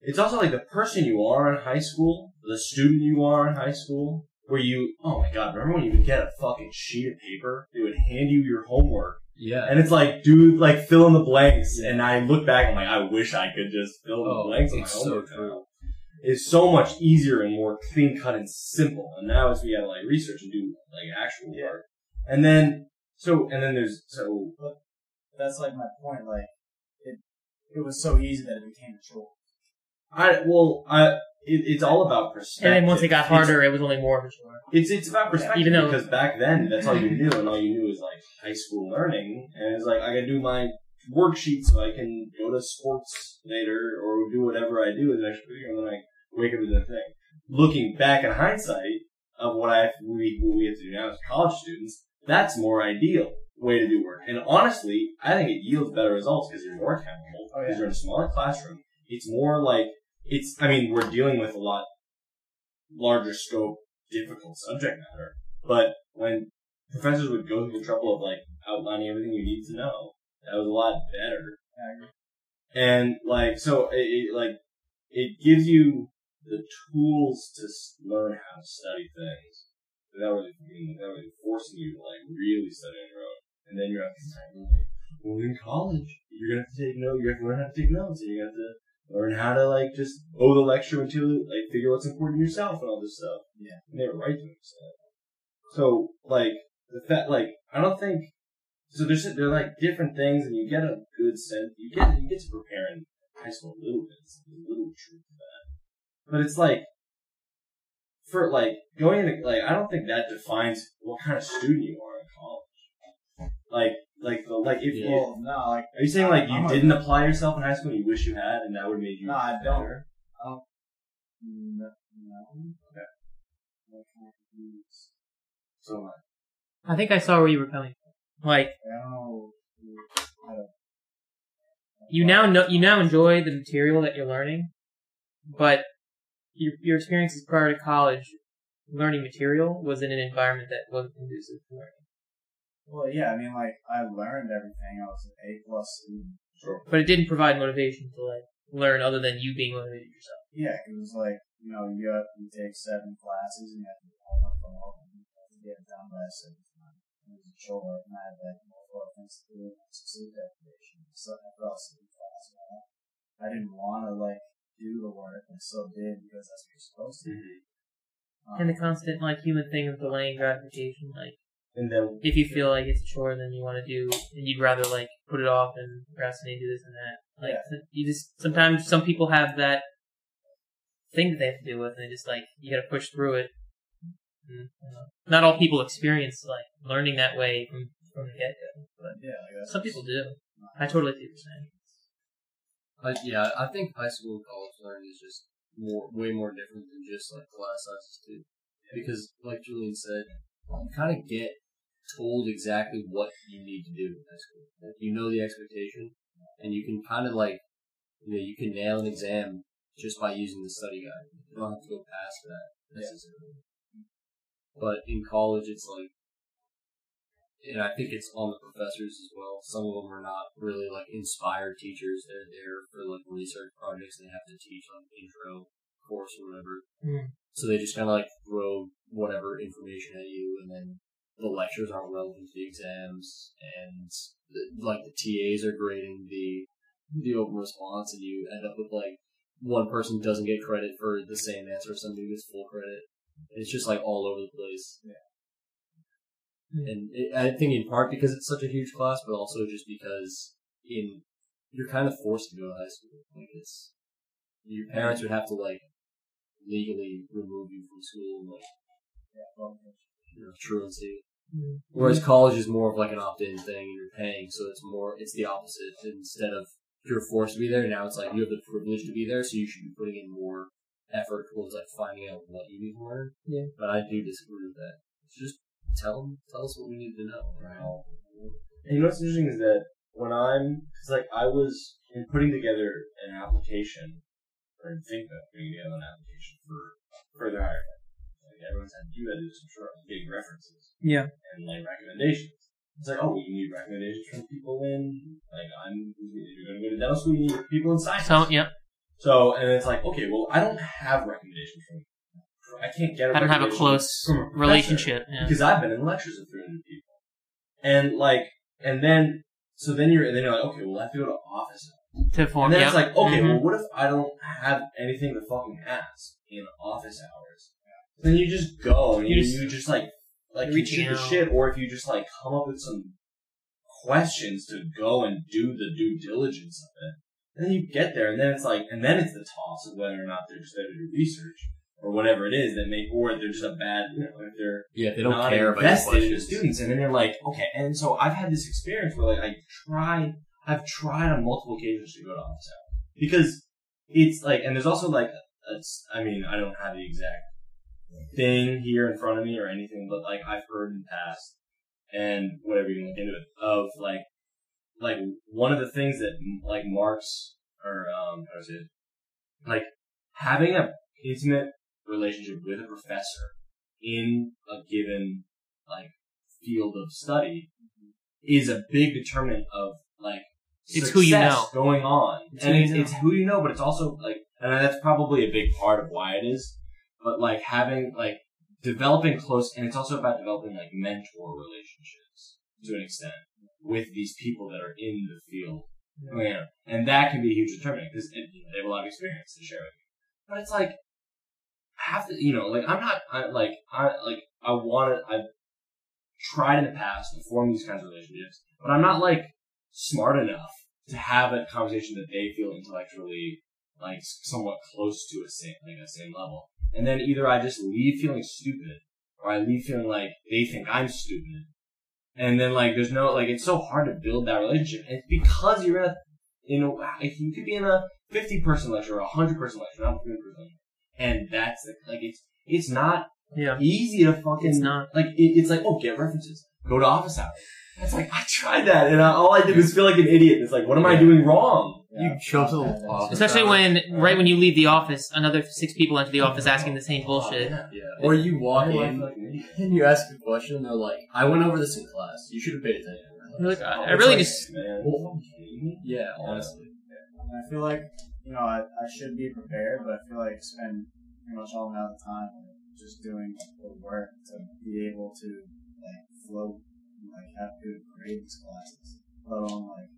it's also, like, the person you are in high school, the student you are in high school, where you, oh, my God, remember when you would get a fucking sheet of paper? They would hand you your homework. Yeah. And it's like, dude, like, fill in the blanks. Yeah. And I look back, I'm like, I wish I could just fill in the blanks on my homework. So true. It's so much easier and more clean cut and simple. And now it's, we gotta, like, research and do, like, actual work. And then, But that's, like, my point, like, it was so easy that it became a chore. It's all about perspective. And then once it got harder, it was only more of a chore. It's about perspective, because back then, that's all you knew, and all you knew was, like, high school learning. And it's like, I gotta do my worksheet so I can go to sports later, or do whatever I do as an extra figure, and then I wake up to that thing. Looking back in hindsight of what we have to do now as college students, that's more ideal way to do work. And honestly, I think it yields better results because you're more accountable, because you're in a smaller classroom. It's more like, we're dealing with a lot larger scope, difficult subject matter, but when professors would go through the trouble of, like, outlining everything you need to know, that was a lot better. And, like, so, it gives you the tools to learn how to study things without really forcing you to, like, really study on your own. And then you're in college, you're gonna have to you have to learn how to take notes, and you have to learn how to, like, just owe the lecture until, like, figure what's important to yourself and all this stuff. Yeah. And they were right to understand. So, like, the fact, like, I don't think, so they're like different things, and you get a good sense, you get to prepare in high school a little bit, it's a little truth to that. But it's like, for, like, going into, like, I don't think that defines what kind of student you are in college. Are you saying, like, you didn't apply yourself in high school and you wish you had, and that would make you better? I don't. No. Okay. So am I think I saw where you were coming from. Like, you now enjoy the material that you're learning, but your experiences prior to college learning material was in an environment that wasn't conducive to learning. Well, yeah, I mean, like, I learned everything. I was an A-plus student. Sure. But it didn't provide motivation to, like, learn other than you being motivated yourself. Yeah, it was like, you have to take 7 classes, and you have to hold up from all of them. You have to get it done by a certain time. It was a chore, and I had, like, multiple things to do, and I was sleep deprivation. So I fell asleep in class, right? I didn't want to, like, do the work, and still did, because that's what you're supposed to do. And the constant, like, human thing of delaying gratification, like, and then, if you feel like it's a chore, then you want to do, and you'd rather, like, put it off and procrastinate, do this and that. Like, you just, sometimes some people have that thing that they have to deal with, and they just, like, you gotta push through it. And, not all people experience, like, learning that way from the get-go, but some people do. I totally see what you're saying. I think high school and college learning is just way more different than just, like, class sizes, too. Because, like Julian said, you kind of get told exactly what you need to do in high school. Like, you know the expectation, and you can kind of, like, you can nail an exam just by using the study guide. You don't have to go past that necessarily. Yeah. But in college, it's like, and I think it's on the professors as well. Some of them are not really, like, inspired teachers. They're there for, like, research projects. They have to teach, like, intro course or whatever. Mm. So they just kind of, like, throw whatever information at you, and then the lectures aren't relevant to the exams, and, like, the TAs are grading the open response, and you end up with, like, one person doesn't get credit for the same answer, somebody gets full credit. It's just, like, all over the place. Yeah. And I think in part because it's such a huge class, but also just because you're kind of forced to go to high school. Like, your parents would have to, like, legally remove you from school and, like, truancy. Mm-hmm. Whereas college is more of, like, an opt-in thing, and you're paying, so it's the opposite. Instead of you're forced to be there, now it's like you have the privilege to be there, so you should be putting in more effort towards, like, finding out what you need to learn. Yeah. But I do disagree with that. Just tell us what we need to know. Right. And you know what's interesting is that when I was putting together an application, or think about putting together an application for further higher ed. Like, everyone's had to do that, I'm sure, getting references. Yeah. And, like, recommendations. It's like, oh, you need recommendations from people in, like, I'm going to go to That was who you need people in science. So, yeah. So, and it's like, okay, well, I don't have recommendations from I can't get a recommendation. I don't have a close relationship. Yeah. Because I've been in lectures with 300 people. And, like, and then you're like, okay, well, I have to go to office hours. To form, and then it's like, okay, well, what if I don't have anything to fucking ask in office hours? Yeah. Then you just go, and you just reach your shit, or if you just, like, come up with some questions to go and do the due diligence of it. And then you get there, and then it's like, and then it's the toss of whether or not they're just there to do research or whatever it is that make, or they're just a bad, you know, if they're they don't not care invested in the students. And then they're like, okay. And so I've had this experience where, like, I've tried on multiple occasions to go to office hours because it's like, and there's also like, I mean, I don't have the exact thing here in front of me or anything, but like I've heard in the past and whatever you look into it of like one of the things that like marks or how is it like having a intimate relationship with a professor in a given like field of study is a big determinant of like it's who you know going on, it's who you know, but it's also like, and that's probably a big part of why it is, but like having like developing close, and it's also about developing like mentor relationships to an extent with these people that are in the field, yeah. And that can be a huge determinant because they have a lot of experience to share with you. But it's like half the, like I've tried in the past to form these kinds of relationships, but I'm not like smart enough to have a conversation that they feel intellectually like somewhat close to a same level. And then either I just leave feeling stupid, or I leave feeling like they think I'm stupid. And then, like, there's no, like, it's so hard to build that relationship. And it's because you're you could be in a 50-person lecture or a 100-person lecture, not a 300-person lecture. And that's, it's not easy to fucking, it's not. Like, it's like, oh, get references. Go to office hours. It's like, I tried that, and all I did was feel like an idiot. It's like, what am I doing wrong? You chose the office. Especially when, right when you leave the office, another 6 people enter the office asking the same bullshit. Yeah. Or you walk in and you ask a question, and they're like, I went over this in class. You should have paid attention. You're like, I really just... Man. Yeah, honestly. I feel like, I should be prepared, but I feel like I spend pretty much all amount of time just doing the work to be able to, like, float and, like, have good grades classes. Let alone, like,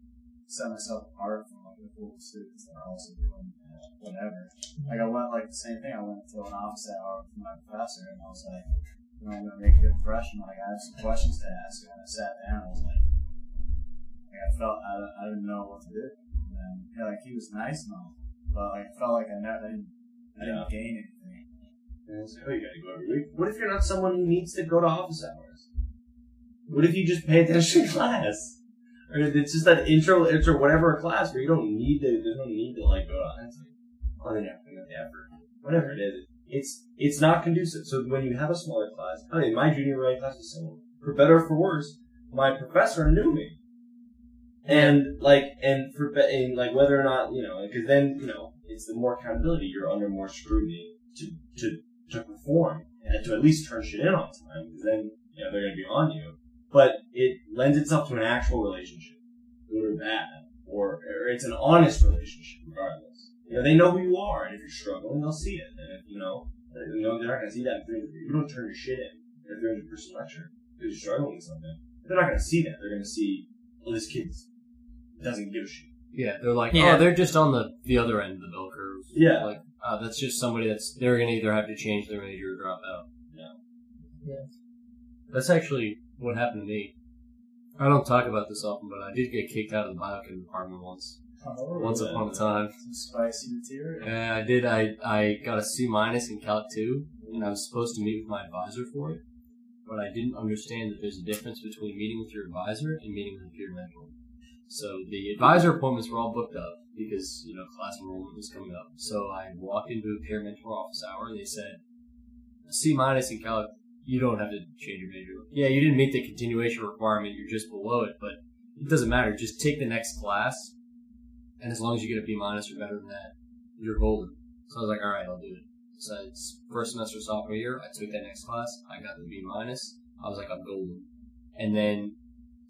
set myself apart from like the cool students that are also doing whatever. Like I went like the same thing. I went to an office hour with my professor, and I was like, I'm gonna make a good impression. Like I have some questions to ask, and I sat down. I was like I felt I didn't know what to do. And like he was nice and all, but like I felt like I didn't gain anything. And it's like, oh, you gotta go every week. What if you're not someone who needs to go to office hours? What if you just pay attention to class? Or it's just that intro whatever class where you don't need to, there's no need to like go on. It's like, oh, then you have to make the effort. Whatever it is, it's not conducive. So when you have a smaller class, I mean, my junior writing class was similar. For better or for worse, my professor knew me. And whether or not, because then, it's the more accountability, you're under more scrutiny to perform and to at least turn shit in on time, because then, they're going to be on you. But it lends itself to an actual relationship, good or bad, or it's an honest relationship regardless. They know who you are, and if you're struggling, they'll see it. And if, they're not going to see that in 300. You don't turn your shit in at a 300-person lecture because you're struggling with something. They're not going to see that. They're going to see, well, this kid doesn't give a shit. Yeah, they're like, oh, they're just on the other end of the bell curve. Yeah. Like, that's just somebody they're going to either have to change their major or drop out. Yeah. That's actually... what happened to me? I don't talk about this often, but I did get kicked out of the biochem department once. Oh, once upon a time. Some spicy material. Yeah, I did. I got a C- in Calc 2, and I was supposed to meet with my advisor for it, but I didn't understand that there's a difference between meeting with your advisor and meeting with a peer mentor. So the advisor appointments were all booked up because, class enrollment was coming up. So I walked into a peer mentor office hour, and they said, C- in Calc 2. You don't have to change your major. Yeah, you didn't meet the continuation requirement. You're just below it, but it doesn't matter. Just take the next class, and as long as you get a B- or better than that, you're golden. So I was like, all right, I'll do it. So it's first semester sophomore year. I took that next class. I got the B-. I was like, I'm golden. And then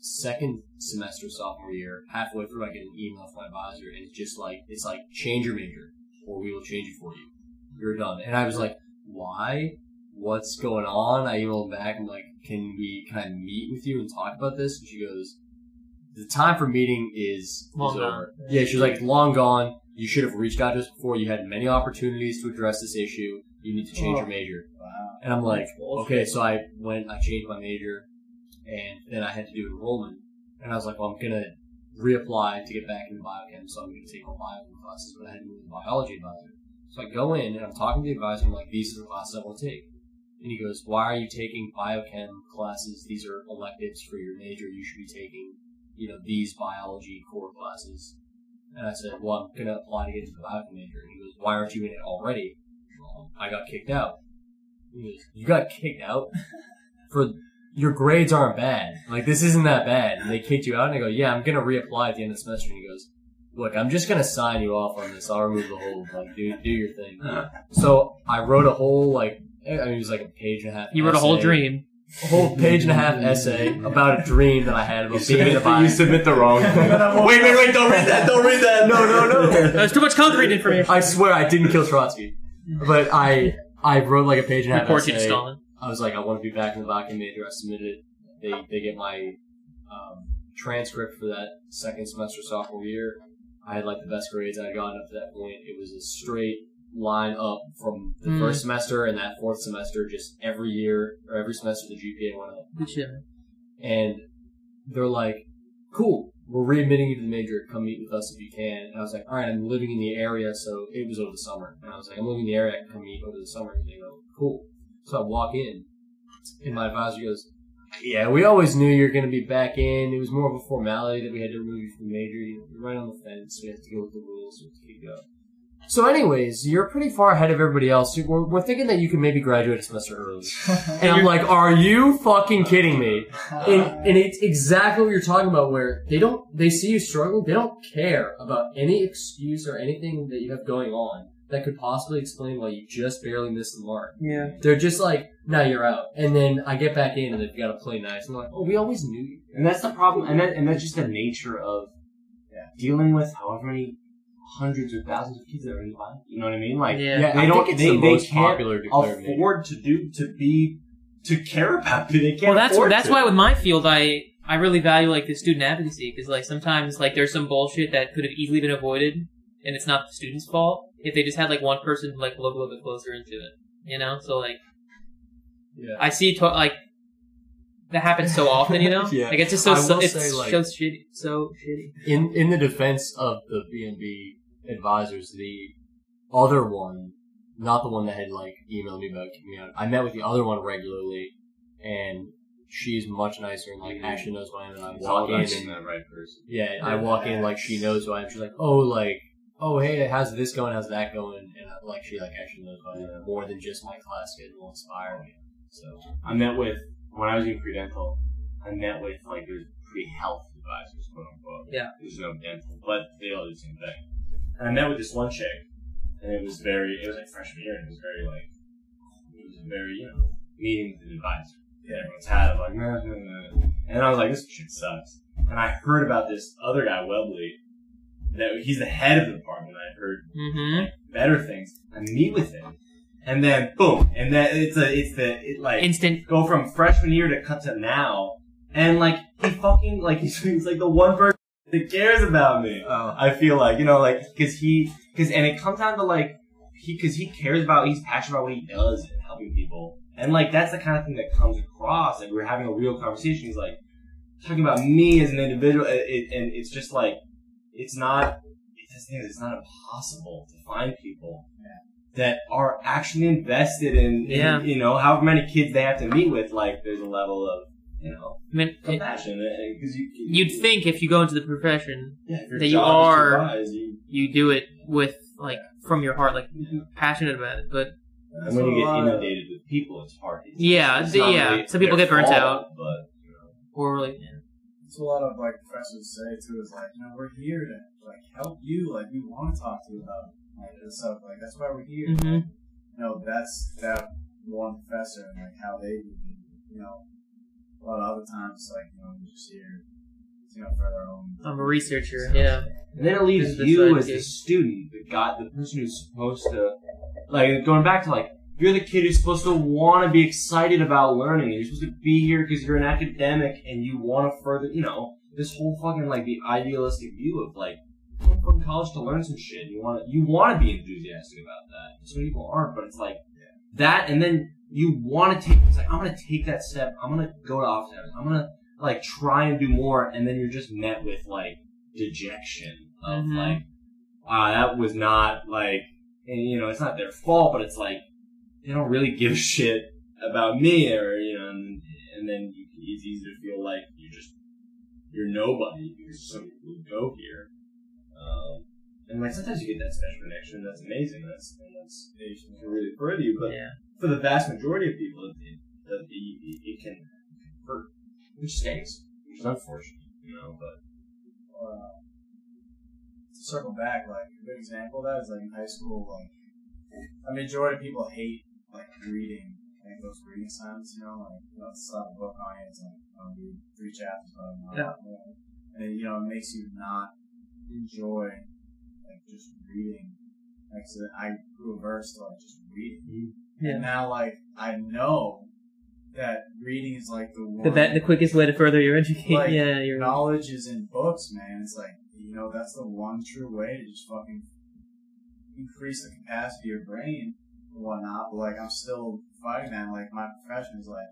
second semester sophomore year, halfway through, I get an email from my advisor, and it's just like, it's like, change your major, or we will change it for you. You're done. And I was like, why? What's going on? I emailed back, and like, can I meet with you and talk about this? And she goes, the time for meeting is long gone. Yeah, she was like, long gone. You should have reached out to us before. You had many opportunities to address this issue. You need to change your major. Wow. And I'm like, okay, so I changed my major, and then I had to do enrollment. And I was like, well, I'm going to reapply to get back into biochem, so I'm going to take all biochem classes, but I had to move to biology advisor. So I go in, and I'm talking to the advisor, and I'm like, these are the classes I will take. And he goes, why are you taking biochem classes? These are electives for your major. You should be taking, you know, these biology core classes. And I said, well, I'm going to apply to get into the biochem major. And he goes, why aren't you in it already? I got kicked out. And he goes, you got kicked out? For your grades aren't bad. Like, this isn't that bad. And they kicked you out? And I go, yeah, I'm going to reapply at the end of the semester. And he goes, look, I'm just going to sign you off on this. I'll remove the whole, like, do your thing. So I wrote a whole, like, I mean, it was like a page and a half. You wrote a whole dream. A whole page and a half essay about a dream that I had about being in the body. You submit the wrong thing. Wait, don't read that, No. There's too much concrete information. I swear I didn't kill Trotsky. But I wrote like a page and a half essay. To Stalin. I was like, I want to be back in the Bakken major. I submitted it. They get my transcript for that second semester sophomore year. I had like the best grades I had gotten up to that point. It was a straight line up from the first semester, and that fourth semester, just every year or every semester, the GPA went up. Good shit. And they're like, cool, we're readmitting you to the major. Come meet with us if you can. And I was like, all right, I'm living in the area, so it was over the summer. And I was like, I'm living in the area, I can come meet over the summer. And they go, cool. So I walk in, and my advisor goes, yeah, we always knew you were going to be back in. It was more of a formality that we had to remove you from the major. You're right on the fence, so you have to go with the rules, so you have to go. So anyways, you're pretty far ahead of everybody else. We're thinking that you could maybe graduate a semester early. And I'm like, are you fucking kidding me? And it's exactly what you're talking about, where they see you struggling, they don't care about any excuse or anything that you have going on that could possibly explain why you just barely missed the mark. Yeah. They're just like, no, you're out. And then I get back in and they've got to play nice. I'm like, oh, we always knew you. And that's the problem. And that's just the nature of dealing with however many hundreds or thousands of kids that are in the line. You know what I mean? Like, they can't afford to care about it. Well, that's why with my field, I really value like the student advocacy, because like sometimes like there's some bullshit that could have easily been avoided, and it's not the student's fault if they just had like one person to like look a little bit closer into it. You know, so like, yeah, I see like that happens so often. You know, yeah. Like it's just so shitty. So shitty. In the defense of the B&B advisors, the other one, not the one that had like emailed me about kicking me out, I met with the other one regularly, and she's much nicer and like actually knows who I am. And I'm talking that right person. Yeah, I walk in like she knows who I am. She's like, oh hey, how's this going? How's that going? And like she like actually knows who I am more than just my class schedule inspired me. So I met with, when I was in pre-dental, I met with like there's pre-health advisors, quote unquote. Yeah, there's no dental, but they all do the same thing. And I met with this one chick, and it was like freshman year, and it was very, you know, meeting with an advisor. Yeah, everyone's had like, nah. And I was like, this shit sucks. And I heard about this other guy, Webley, that he's the head of the department. I heard like, better things. I meet with him, and then boom, and then it's instant, go from freshman year to cut to now, and like he fucking like he's like the one person that cares about me. Oh. I feel like, you know, like, because it comes down to like, because he cares about, he's passionate about what he does and helping people. And like, that's the kind of thing that comes across. Like, we're having a real conversation. He's like talking about me as an individual. And it's just like, it's not impossible to find people that are actually invested in, you know, however many kids they have to meet with. Like, there's a level of, you know, I mean, compassion. Because you'd think if you go into the profession that you are, you do it with like from your heart, like passionate about it. But and when you get inundated with people, it's hard. It's really, some people get burnt out, but you know, or like. Yeah. That's a lot of like professors say too. Is like, you know, we're here to like help you. Like, we want to talk to you about like this stuff. Like, that's why we're here. Mm-hmm. You know, that's that one professor and like how they, you know. But all the time, it's like, you know, you're just here, you know, for their own. I'm a researcher, yeah. And then it leaves you as the student, the person who's supposed to, like, going back to, like, you're the kid who's supposed to want to be excited about learning. You're supposed to be here because you're an academic and you want to further, you know, this whole fucking, like, the idealistic view of, like, going from college to learn some shit. You want to be enthusiastic about that. So many people aren't, but it's like that, and then you want to take, it's like, I'm going to take that step. I'm going to go to office hours. I'm going to, like, try and do more, and then you're just met with, like, dejection of, like, that was not, like, and, you know, it's not their fault, but it's like, they don't really give a shit about me, or, you know, and then it's easy to feel like you're nobody, because some people go here. And, like, sometimes you get that special connection, that's amazing, that's really for you, but for the vast majority of people, it can hurt, which stinks, which is unfortunate, you know, but... to circle back, like, a good example of that is, like, in high school, like, a majority of people hate, like, reading, like, those reading assignments, you know, like, you don't slap a book on you, it's like, I'll read 3 chapters, but I'm not, and then, you know, it makes you not enjoy, like, just reading, like, so I grew averse to, like, just reading, and now, like, I know that reading is, like, the quickest way to further your education, like, your knowledge is in books, man, it's like, you know, that's the one true way to just fucking increase the capacity of your brain and whatnot, but, like, I'm still fighting that. Like, my profession is, like,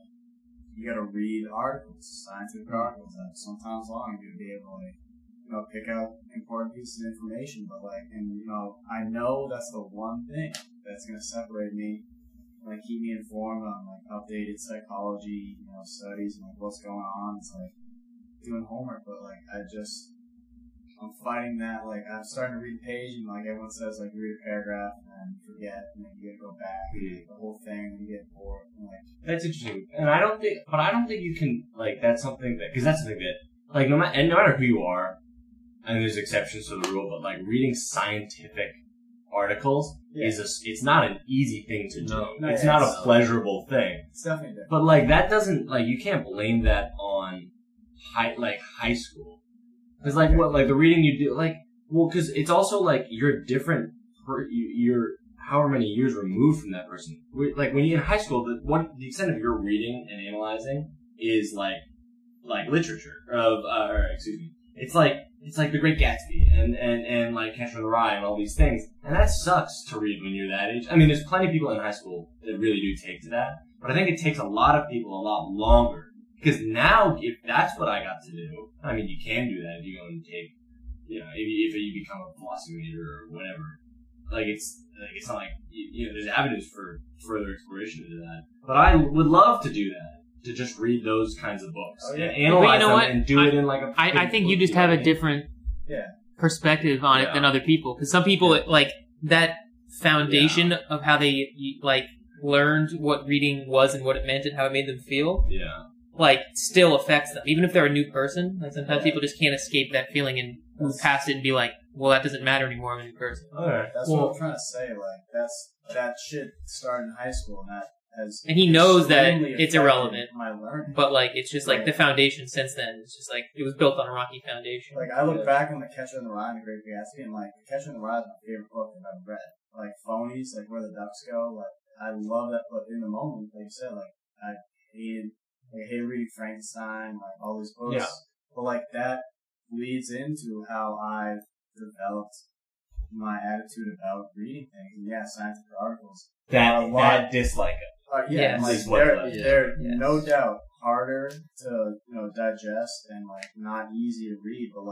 you gotta read articles, scientific articles, and sometimes long, you'll be able to, like, you know, pick out important pieces of information, but, like, and, you know, I know that's the one thing that's gonna separate me, like, keep me informed on, like, updated psychology, you know, studies, and, like, what's going on. It's, like, doing homework, but, like, I'm fighting that, like, I'm starting to read a page, and, like, everyone says, like, read a paragraph, and then forget, and then you gotta go back, and, like, the whole thing, and you get bored, and, like... That's interesting, and I don't think you can, like, that's something that, because that's something that, like, no matter who you are, and there's exceptions to the rule, but, like, reading scientific articles it's not an easy thing to do. No, it's not a pleasurable thing. It's definitely different. But, like, that doesn't, like, you can't blame that on high school. Because, like, what, like, the reading you do, like, well, because it's also, like, you're different, you're however many years removed from that person. Like, when you're in high school, the extent of your reading and analyzing is, like literature, it's like The Great Gatsby, and like, Catcher in the Rye, and all these things, and that sucks to read when you're that age. I mean, there's plenty of people in high school that really do take to that, but I think it takes a lot of people a lot longer. Because now, if that's what I got to do, I mean, you can do that if you go and take, you know, if you become a philosophy major or whatever. Like, it's not like, you know, there's avenues for further exploration into that. But I would love to do that, to just read those kinds of books. Oh, yeah. And analyze them and do it in, like, a... I think you just have a different perspective on it than other people. Because some people, like, that foundation of how they, like, learned what reading was and what it meant and how it made them feel... Yeah. Like, still affects them, even if they're a new person. Like, sometimes people just can't escape that feeling and move past it and be like, "Well, that doesn't matter anymore. I'm a new person." All right, that's what I'm trying to say. Like, that shit started in high school, and that has. And he knows that it's irrelevant. My learning, but like, it's just like the foundation since then. It's just like it was built on a rocky foundation. Like, I look back on The Catcher in the Rye and The Great Gatsby, and like, The Catcher in the Rye is my favorite book that I've read. Like, Phonies, like Where the Ducks Go. Like, I love that book in the moment. Like you said, like I hated. Like, I hate reading Frankenstein, like, all these books. Yeah. But, like, that leads into how I've developed my attitude about reading things. And, scientific articles. That dislike it. Yes. Like, they're no doubt harder to, you know, digest and, like, not easy to read. But,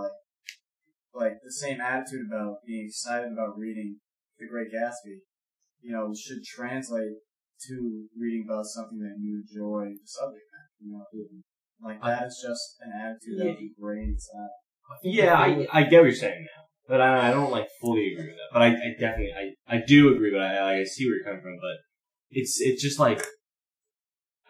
like the same attitude about being excited about reading The Great Gatsby, you know, should translate to reading about something that you enjoy the subject. You know, like, that is just an attitude that degrades that. I get what you're saying now, but I don't, like, fully agree with that. But I definitely, I do agree, but I see where you're coming from, but it's just, like,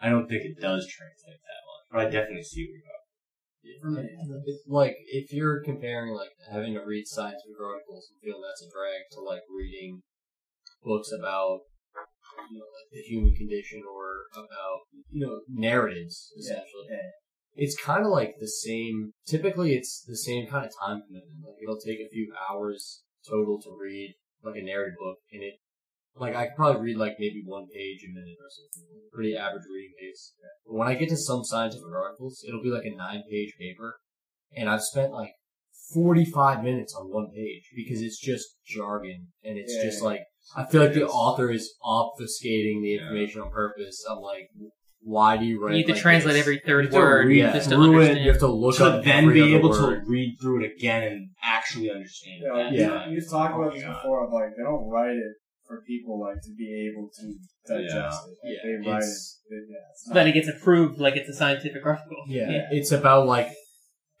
I don't think it does translate that much, but I definitely see where you're going. It's like, if you're comparing, like, having to read scientific articles and feel that's a drag to, like, reading books about, you know, like the human condition or about, you know, narratives, essentially. it's kind of like the same, typically it's the same kind of time commitment. Like, it'll take a few hours total to read, like, a narrative book, and it, like, I could probably read, like, maybe one page a minute or something. Pretty average reading pace. But when I get to some scientific articles, it'll be, like, a 9-page paper, and I've spent, like, 45 minutes on one page, because it's just jargon, and it's just, like, I feel like the author is obfuscating the information on purpose. I'm like, why do you write? You need to translate every third word. You have to look up every then be able to read through it again and actually understand. Yeah, you talked about this before. Of like, they don't write it for people like to be able to digest it. They write it, but it gets approved like it's a scientific article. Yeah, it's about like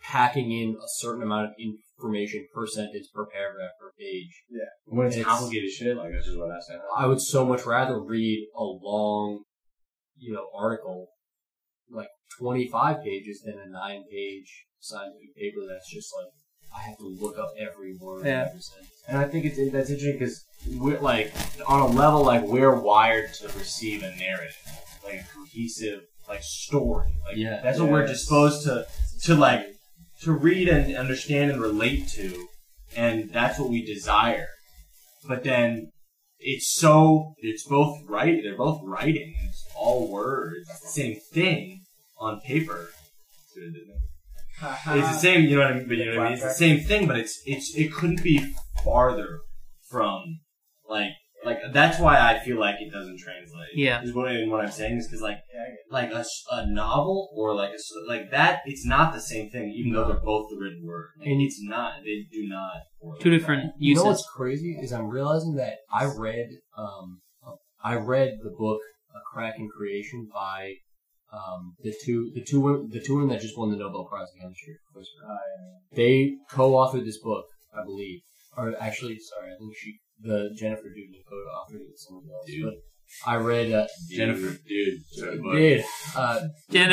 packing in a certain amount of information per sentence, per paragraph, per page. Yeah. When it's complicated shit, like, that's just what I said. I would so much rather read a long, you know, article, like 25 pages, than a 9-page scientific paper that's just like, I have to look up every word and every sentence. And I think it's that's interesting because we're like, on a level, like, we're wired to receive a narrative, like a cohesive, like, story. Like, that's what we're disposed to like, to read and understand and relate to, and that's what we desire. But then it's both right. They're both writing. It's all words. It's the same thing on paper. It's the same. You know what I mean? But you know what I mean? It's the same thing. But it couldn't be farther from like that's why I feel like it doesn't translate. Yeah, is what I'm saying is because like a novel or like that, it's not the same thing. Even though they're both the written word, and it's not. They do not. Two different uses. You know what's crazy is I'm realizing that I read the book A Crack in Creation by the two women that just won the Nobel Prize in Chemistry. They co-authored this book, I believe, or actually, sorry, I think she. The Jennifer Doudna co-authored it with someone else. Dude. But I read Jennifer, dude. Jennifer, dude.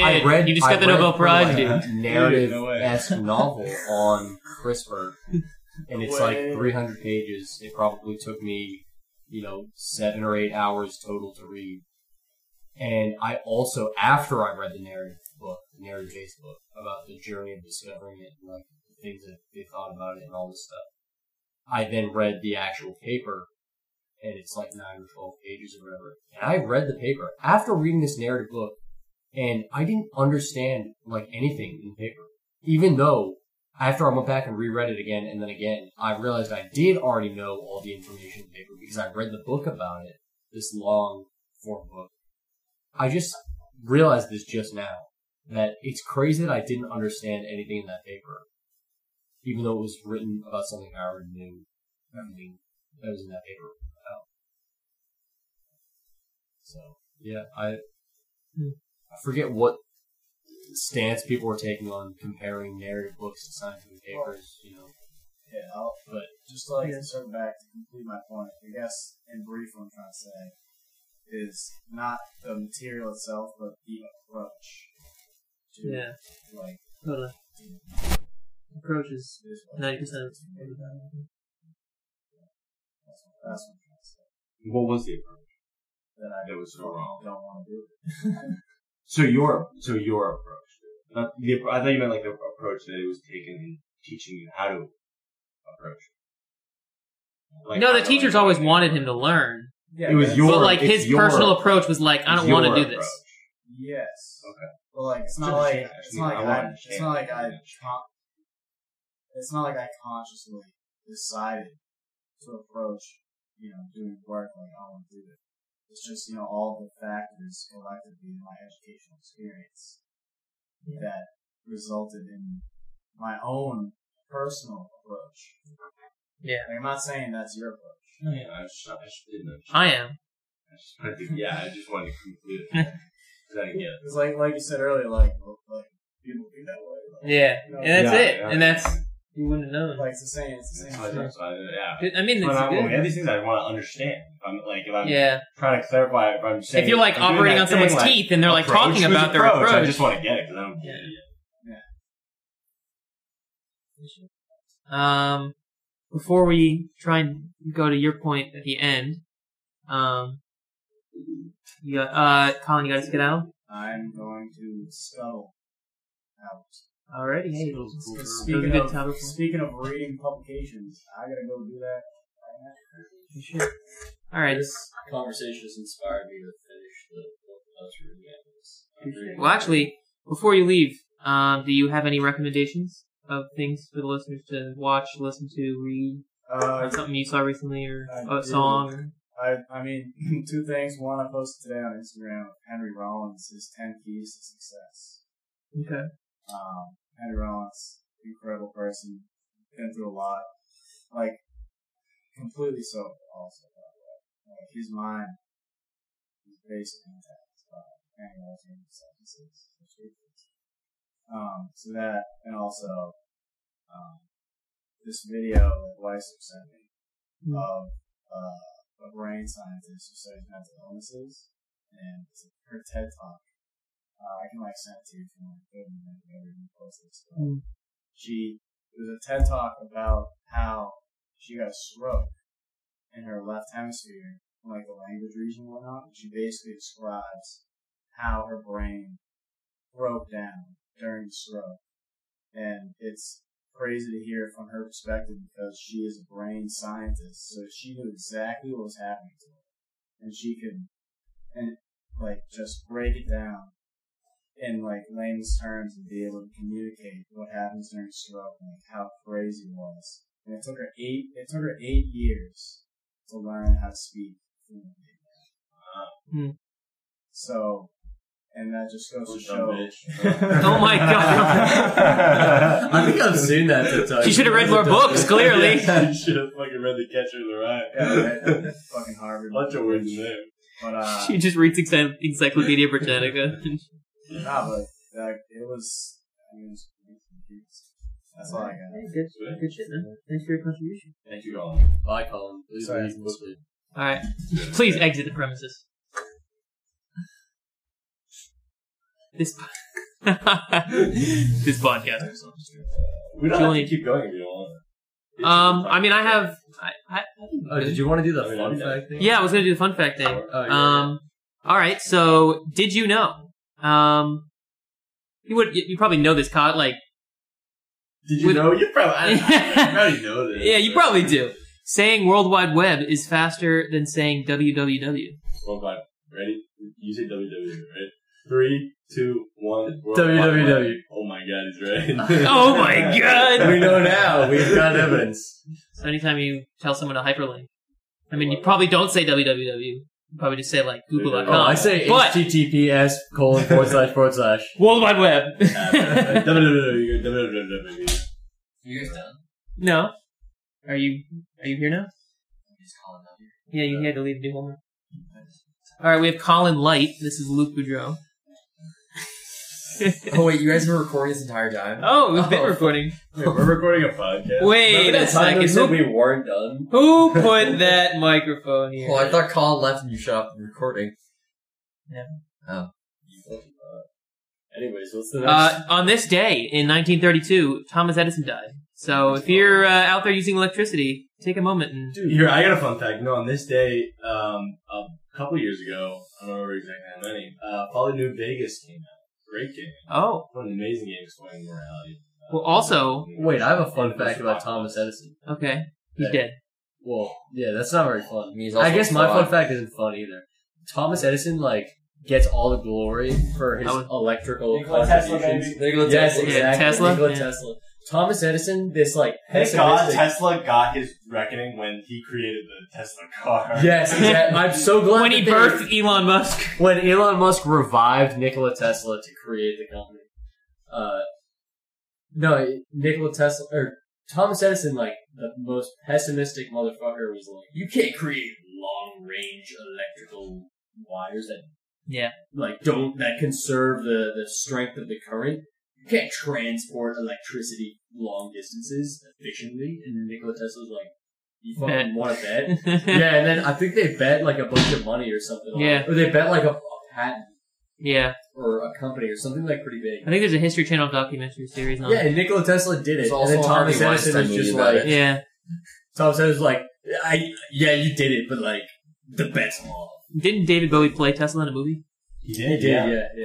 I read, you just got the Nobel Prize, like, dude. Narrative-esque novel on CRISPR, and it's like 300 pages. It probably took me, 7 or 8 hours total to read. And I also, after I read the narrative-based book about the journey of discovering it and like the things that they thought about it and all this stuff. I then read the actual paper, and it's like 9 or 12 pages or whatever. And I read the paper after reading this narrative book, and I didn't understand like anything in the paper. Even though after I went back and reread it again and then again, I realized I did already know all the information in the paper because I read the book about it, this long form book. I just realized this just now, that it's crazy that I didn't understand anything in that paper. Even though it was written about something I already knew, everything that was in that paper. Wow. So, yeah, I forget what stance people were taking on comparing narrative books to scientific papers, Yeah, but just to like circle back to complete my point, I guess, in brief, what I'm trying to say is not the material itself, but the approach to approaches 90% What was the approach that was so wrong? Don't want to do it. So your approach. I thought you meant like the approach that it was taken in teaching you how to approach. Like, no, the teachers always wanted him to learn. Yeah, it was but like his personal approach was like, I don't want to do this. Yes. Okay. But like it's not like I consciously decided to approach, doing work like I want to do it. It's just, all the factors collectively in my educational experience that resulted in my own personal approach. Yeah. Like, I'm not saying that's your approach. No, yeah, I didn't know. I am. I just wanted to conclude it. Because like you said earlier, like people do that way. Like, and that's it. Yeah. And that's... You wouldn't know. Like, it's the same. I mean, these things I want to understand. If I'm trying to clarify, if I'm saying... If you're, like, operating on someone's teeth and they're, like, talking about their approach. I just want to get it, because I don't get it yet. Yeah. Before we try and go to your point at the end, Colin, you guys get out? I'm going to scuttle. Alrighty. Hey, speaking of reading publications, I gotta go do that. Sure. Alright. This conversation has inspired me to finish the book I was reading at. Well, actually, before you leave, do you have any recommendations of things for the listeners to watch, listen to, read? Something you saw recently, or a song? Or... I mean, two things. One, I posted today on Instagram, Henry Rollins, his 10 keys to success. Okay. Henry Rollins, incredible person. Been through a lot. Like, completely sober, also, by the way. Like, his mind is basically intact by any alternate substances. So that, and also, this video that Weiser sent me of a brain scientist who studies mental illnesses, and it's her TED Talk. I can, send it to you if you want to go to the post this. It was a TED Talk about how she got a stroke in her left hemisphere, the language region and whatnot. She basically describes how her brain broke down during the stroke. And it's crazy to hear from her perspective because she is a brain scientist, so she knew exactly what was happening to her. And she could, just break it down in, layman's terms and be able to communicate what happens during stroke and, how crazy it was. And it took her 8 years to learn how to speak. So, and that just goes to show. Oh my god! I think I've seen that TED Talk. She should have read more books. Clearly, yeah, she should have read The Catcher in the Rye. Yeah, right. Fucking Harvard. Bunch of words in there. But she just reads Encyclopedia Britannica. But it was. That's all I got. Hey, good shit, man. Thanks for your contribution. Thank you, Colin. Bye, Colin. Please leave quickly. All right. Please exit the premises. This podcast. We don't have to keep going if you don't want to. Did you want to do the fun fact thing? Yeah, I was going to do the fun fact thing. All right. So, did you know? You probably know this, Cod, Did you know? You probably know this. Yeah, you probably do. Saying World Wide Web is faster than saying www. World Wide. Ready? You say www, right? 3, 2, 1. www. Oh my god, he's right. Oh my god! We know now. We've got evidence. So anytime you tell someone to hyperlink, you probably don't say www. You probably just say Google.com. Oh, I say https://. World Wide Web. You guys done? No. Are you here now? I'm just calling up here. Yeah, you had to leave the homework. Alright, we have Colin Light. This is Luke Boudreau. Oh wait, you guys were recording this entire time? Oh, we've been recording. Wait, we're recording a podcast. Wait a second. Said we weren't done. Who put that microphone here? Well, I thought Colin left and you shut up recording. Yeah. Oh. Anyways, what's the next? On this day in 1932, Thomas Edison died. So if you're out there using electricity, take a moment and... Dude, I got a fun fact. No, on this day, a couple years ago, I don't remember exactly how many, Fallout New Vegas came out. Great game. Oh. What an amazing game explaining morality. Well, also... Wait, I have a fun fact about Thomas Edison. Okay. He's dead. Well, yeah, that's not very fun. I guess my fun fact isn't fun either. Thomas Edison, gets all the glory for his electrical contributions. Yes, exactly. Tesla? Nikola Tesla. Thomas Edison, Tesla got his reckoning when he created the Tesla car. Yes, exactly. I'm so glad when he birthed Elon Musk. When Elon Musk revived Nikola Tesla to create the company. Thomas Edison, the most pessimistic motherfucker was you can't create long-range electrical wires that that conserve the strength of the current. You can't transport electricity long distances efficiently, and Nikola Tesla's you fucking want to bet? Yeah, and then I think they bet a bunch of money or something. Yeah. Or they bet a patent. Yeah. Or a company or something pretty big. I think there's a History Channel documentary series on it. Yeah, and Nikola Tesla did it. And then Thomas Edison is just yeah. Thomas Edison's yeah, you did it, but the bet's off. Didn't David Bowie play Tesla in a movie? He did,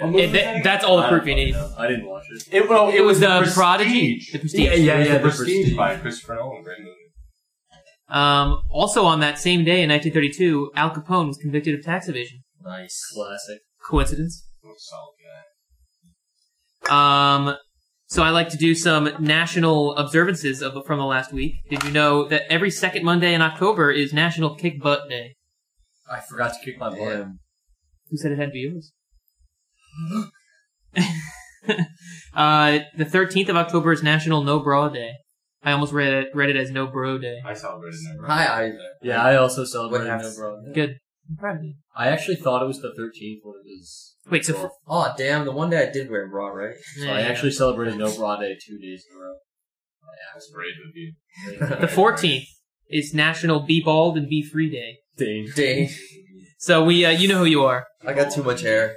yeah. That's all the proof you need. I didn't watch it. It was The Prodigy. The Prestige. Yeah. The Prestige by Christopher Nolan. Great movie. Also on that same day in 1932, Al Capone was convicted of tax evasion. Nice. Classic. Coincidence? Solid guy. So I like to do some national observances from the last week. Did you know that every second Monday in October is National Kick Butt Day? I forgot to kick my butt. Who said it had to be yours? The 13th of October is National No Bra Day. I almost read it as No Bro Day. I celebrated No Bro Day. I also celebrated No Bro Day. Good. I'm proud of you. I actually thought it was the 13th when it was... Wait, so... Oh, damn, the one day I did wear a bra, right? Yeah, so I actually celebrated No Bra Day 2 days in a row. I was brave with you. The 14th is National Be Bald and Be Free Day. Dang. So we, you know who you are. I got too much hair.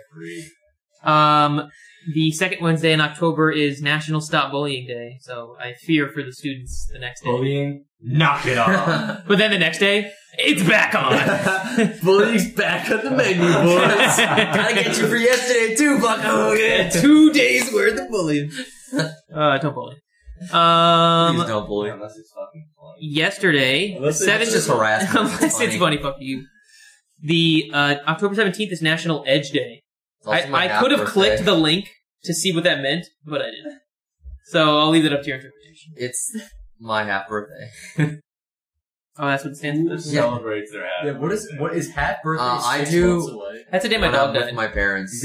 The second Wednesday in October is National Stop Bullying Day, so I fear for the students the next day. Bullying? Knock it off. But then the next day, it's back on. Bullying's back on the menu, boys. Gotta get you for yesterday, too, bucko. Yeah, 2 days worth of bullying. Don't bully. Please don't bully. Unless it's fucking funny. Yesterday, it's just harassment. Unless it's funny, fuck you. The October 17th is National Edge Day. I could have clicked the link to see what that meant, but I didn't. So I'll leave it up to your interpretation. It's my half birthday. Oh, that's what it stands for? Celebrates their half birthday. What is half birthday? I do. That's the day my dog died. My parents. Is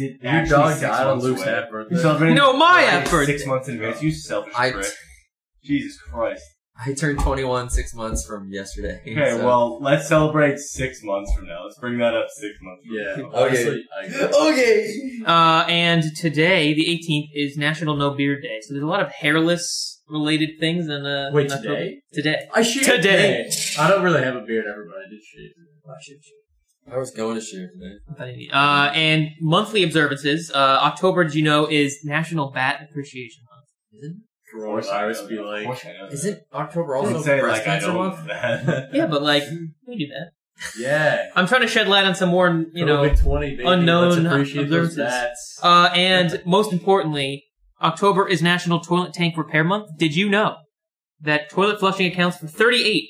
it your dog died on Luke's half birthday? No, my half birthday. 6 months in advance. You selfish prick. Jesus Christ. I turned 21 6 months from yesterday. Okay, so. Well, let's celebrate 6 months from now. Let's bring that up 6 months from now. Okay. Okay. And today, the 18th, is National No Beard Day. So there's a lot of hairless-related things. Wait, today? Today. I shaved today. I don't really have a beard ever, but I did shave. I was going to shave today. And monthly observances. October, did you know, is National Bat Appreciation Month. Is it? Or Cyrus be like, isn't October also breast cancer month? Yeah, but like, we do that. Yeah, I'm trying to shed light on some more, you know, unknown observances. And most importantly, October is National Toilet Tank Repair Month. Did you know that toilet flushing accounts for 38%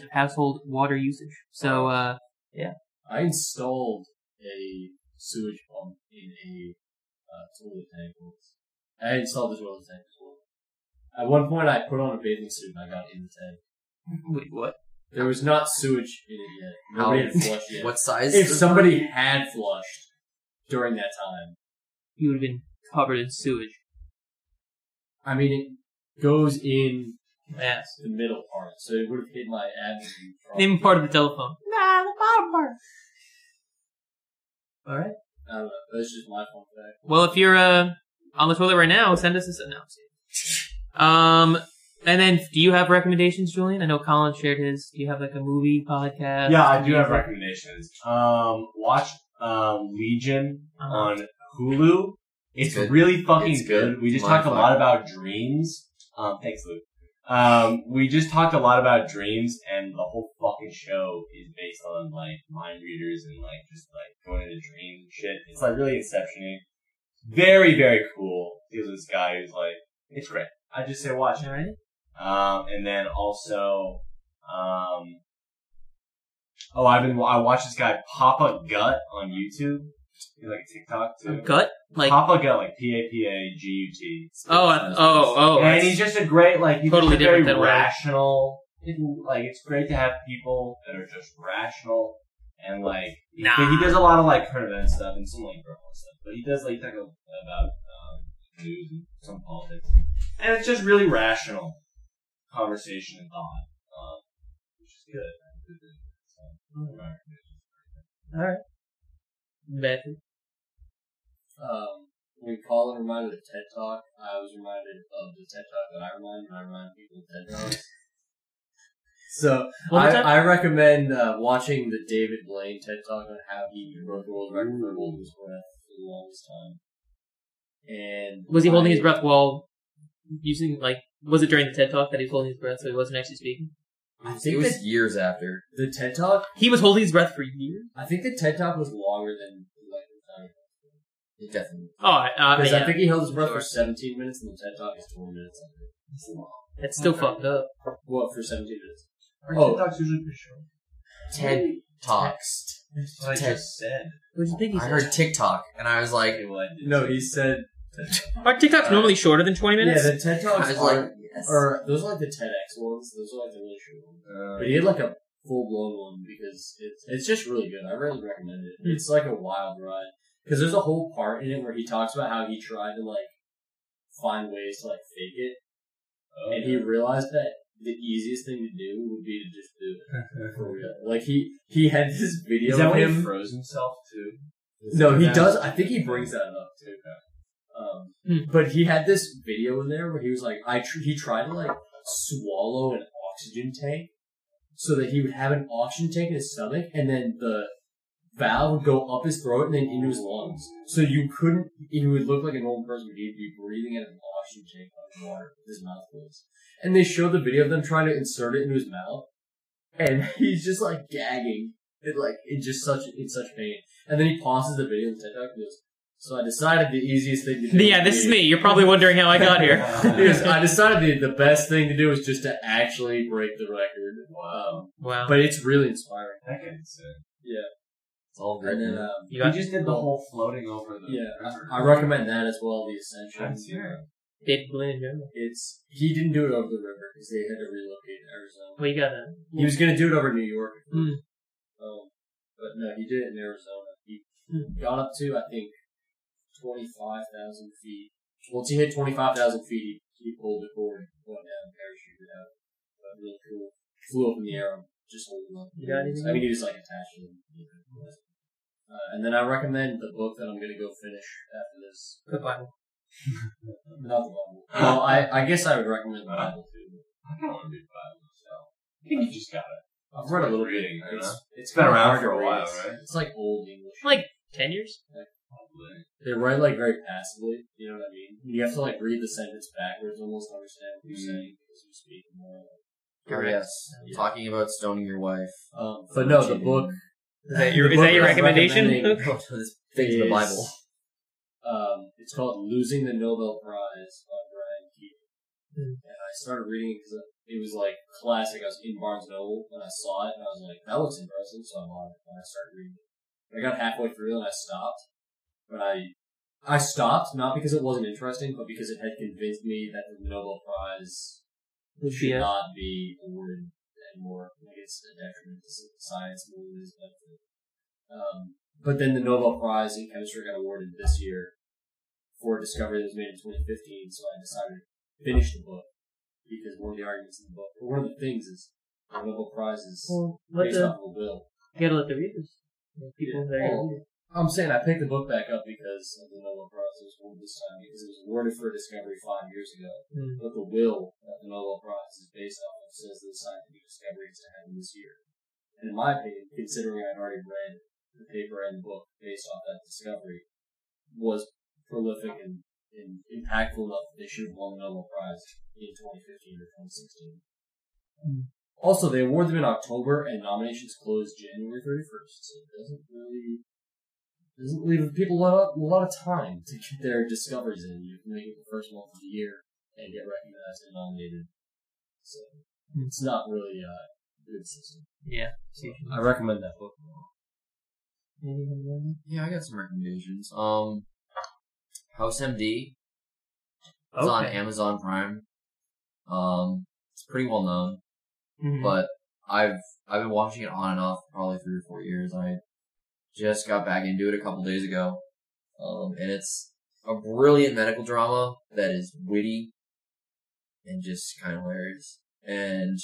of household water usage? So, yeah, I installed a sewage pump in a toilet tank once. I installed the toilet tank as well. At one point, I put on a bathing suit and I got in the tank. Wait, what? There was not sewage in it yet. Nobody had flushed yet. What size? If somebody had flushed during that time, you would have been covered in sewage. I mean, it goes in the middle part, so it would have hit my abdomen. Name part of the telephone. Nah, the bottom part. All right. I don't know. That's just my phone today. Well, if you're on the toilet right now, send us an announcement. And then, do you have recommendations, Julian? I know Colin shared his. Do you have like a movie podcast? Yeah, I do have recommendations. Watch Legion on Hulu. It's really fucking good. We just talked a lot about dreams. Thanks, Luke. We just talked a lot about dreams, and the whole fucking show is based on like mind readers and like just like going into dream shit. It's like really inception-y. Very, very cool. There's this guy who's like. It's great. I just say watch it. Right? And then also, I watched this guy Papa Gut on YouTube. He's like a TikTok too. Gut, like Papa Gut, like PAPAGUT. Oh. And he's just a great, like he's totally very rational. It's great to have people that are just rational and like he does a lot of like current event stuff and some like personal stuff, but he does like talk about. News and some politics, and it's just really rational conversation and thought, which is good. All right, Matthew. When Colin reminded of TED Talk, I was reminded of the TED Talk that I remind people of TED Talks. So I recommend watching the David Blaine TED Talk on how he broke the world record for holding his breath for the longest time. And was he holding his breath while using, like, was it during the TED Talk that he was holding his breath so he wasn't actually speaking? I think it was years after. The TED Talk? He was holding his breath for years? I think the TED Talk was longer than, like, the time. It definitely. Oh, because I think he held his breath for 17 minutes, and the TED Talk is 20 minutes. That's long. That's still fucked up. What, for 17 minutes? Our TED Talks usually pretty short. TED Talks. That's what I just said. What did you think he said? I heard TikTok, and I was like... No, he said... Our TikTok's normally shorter than 20 minutes? Yeah, the TED Talks are... Those are like the TEDx ones. Those are like the really short ones. But he had like a full-blown one, because it's just really good. I really recommend it. It's like a wild ride. Because there's a whole part in it where he talks about how he tried to, like, find ways to, like, fake it. And he realized that the easiest thing to do would be to just do it for real. Like, he had this video of him. Is that when he froze himself, too? No, he does. I think he brings that up, too. But he had this video in there where he was like, he tried to, like, swallow an oxygen tank so that he would have an oxygen tank in his stomach, and then the valve would go up his throat and then into his lungs. So you couldn't, he would look like a normal person, but he'd be breathing in an oxygen tank of water with his mouth closed. And they showed the video of them trying to insert it into his mouth, and he's just like gagging. It's such pain. And then he pauses the video and TikTok and goes, so I decided the easiest thing to do... Yeah, this is me. You're probably wondering how I got here. I decided the best thing to do is just to actually break the record. Wow. But it's really inspiring. That could be sick. Yeah. It's all good. And then, you just did the whole floating over the... Yeah, I recommend that as well, The Ascension. That's David Blaine in general. He didn't do it over the river, because they had to relocate to Arizona. Well, you gotta... He was gonna do it over New York. But no, he did it in Arizona. He got up to, I think, 25,000 feet. Once he hit 25,000 feet, he pulled the cord, went down, parachuted out. But really cool. Flew up in the air, just holding up. I mean, he was like attached to them. And then I recommend the book that I'm going to go finish after this. The Bible. Not the Bible. Well, I guess I would recommend the Bible too. I don't want to read the Bible myself. I think you just got it. I've read a little bit. It's been around for a while, right? It's like old English. Like 10 years? Like, probably. They write like very passively, you know what I mean? You have to like read the sentence backwards almost to understand what you're saying because you speak more like... Yes. Yeah. Talking about stoning your wife. But no, the book... Is that your recommendation? This thing's in the Bible. It's called Losing the Nobel Prize by Brian Keaton. And I started reading it because it was like classic. I was in Barnes & Noble and I saw it and I was like, that looks impressive, so I'm on it. And I started reading it. I got halfway through and I stopped. But I stopped not because it wasn't interesting, but because it had convinced me that the Nobel Prize should not be awarded. More like it's a detriment to science more than it is benefit. But then the Nobel Prize in Chemistry got awarded this year for a discovery that was made in 2015, so I decided to finish the book because one of the arguments in the book, or one of the things is the Nobel Prize is based off of a bill. You gotta let the readers, I'm saying I picked the book back up because of the Nobel Prize that was awarded this time because it was awarded for a discovery 5 years ago. But the will that the Nobel Prize is based off of says that the scientific discovery is to happen this year. And in my opinion, considering I'd already read the paper and book based off that discovery, was prolific and impactful enough that they should have won the Nobel Prize in 2015 or 2016. Also, they awarded them in October and nominations closed January 31st, so it doesn't really... It doesn't leave people a lot of time to get their discoveries in. You can make it the first month of the year and get recognized and nominated. So it's not really a good system. Yeah. So I recommend that book. Yeah, I got some recommendations. House MD. It's on Amazon Prime. It's pretty well known. But I've been watching it on and off for probably 3 or 4 years. I just got back into it a couple days ago, and it's a brilliant medical drama that is witty and just kind of hilarious. And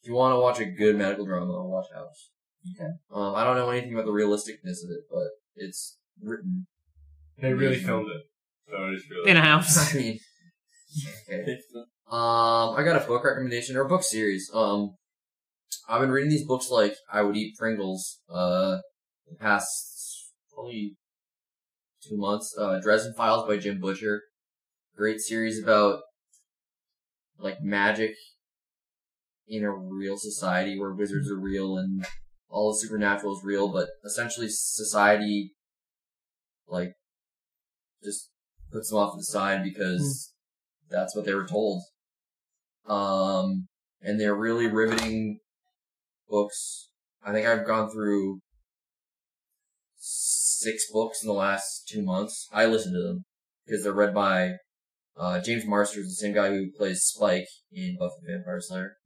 if you want to watch a good medical drama, watch House. Okay. I don't know anything about the realisticness of it, but it's written. They really filmed it, so it is really in a house. I mean, okay. I got a book recommendation or a book series. I've been reading these books like I would eat Pringles. The past probably 2 months, Dresden Files by Jim Butcher. Great series about, like, magic in a real society where wizards are real and all the supernatural is real, but essentially society, like, just puts them off to the side because that's what they were told. And they're really riveting books. I think I've gone through 6 books in the last 2 months. I listen to them because they're read by James Marsters, the same guy who plays Spike in Buffy the Vampire Slayer.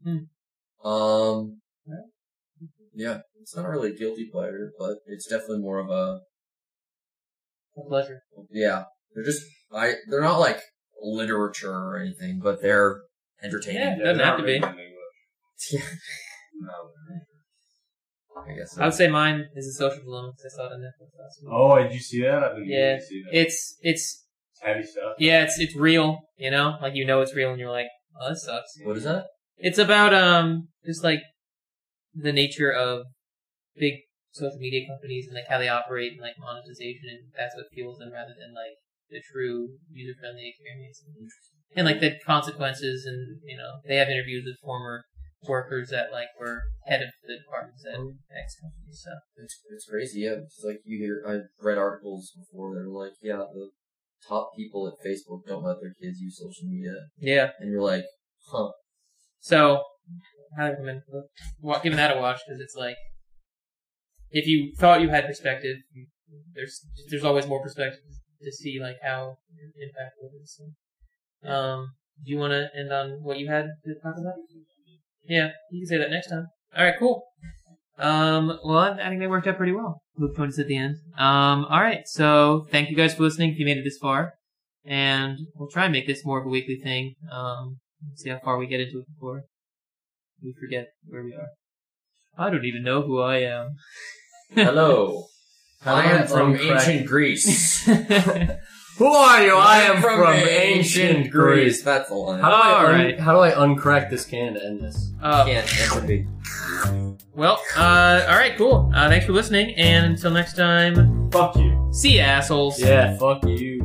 Yeah, it's not really a guilty pleasure, but it's definitely more of a pleasure. Yeah, they're just they're not like literature or anything, but they're entertaining. Yeah, it doesn't have to be. I guess so. I would say mine is a social dilemma because I saw it on Netflix last week. Oh, did you see that? I mean, yeah, see that. It's heavy stuff. Yeah, it's real. You know, like it's real, and you're like, oh, that sucks. What is that? It's about just like the nature of big social media companies and like how they operate and like monetization, and that's what fuels them rather than like the true user friendly experience and like the consequences. And you know, they have interviews with former workers that like were head of the departments at X company. So it's crazy, yeah. It's like you hear, I've read articles before that were like, yeah, the top people at Facebook don't let their kids use social media. Yeah, and you're like, huh. So I recommend giving that a watch because it's like if you thought you had perspective, there's always more perspective to see like how impactful it is. So, do you want to end on what you had to talk about? Yeah, you can say that next time. All right, cool. Well, I think they worked out pretty well. We've come to at the end. All right, so thank you guys for listening if you made it this far, and we'll try and make this more of a weekly thing. See how far we get into it before we forget where we are. I don't even know who I am. Hello. I am from ancient Greece. Who are you? I am from ancient Greece. That's the line. How do I uncrack this can to end this? Well, alright, cool. Thanks for listening, and until next time. Fuck you. See ya, assholes. Yeah, fuck you.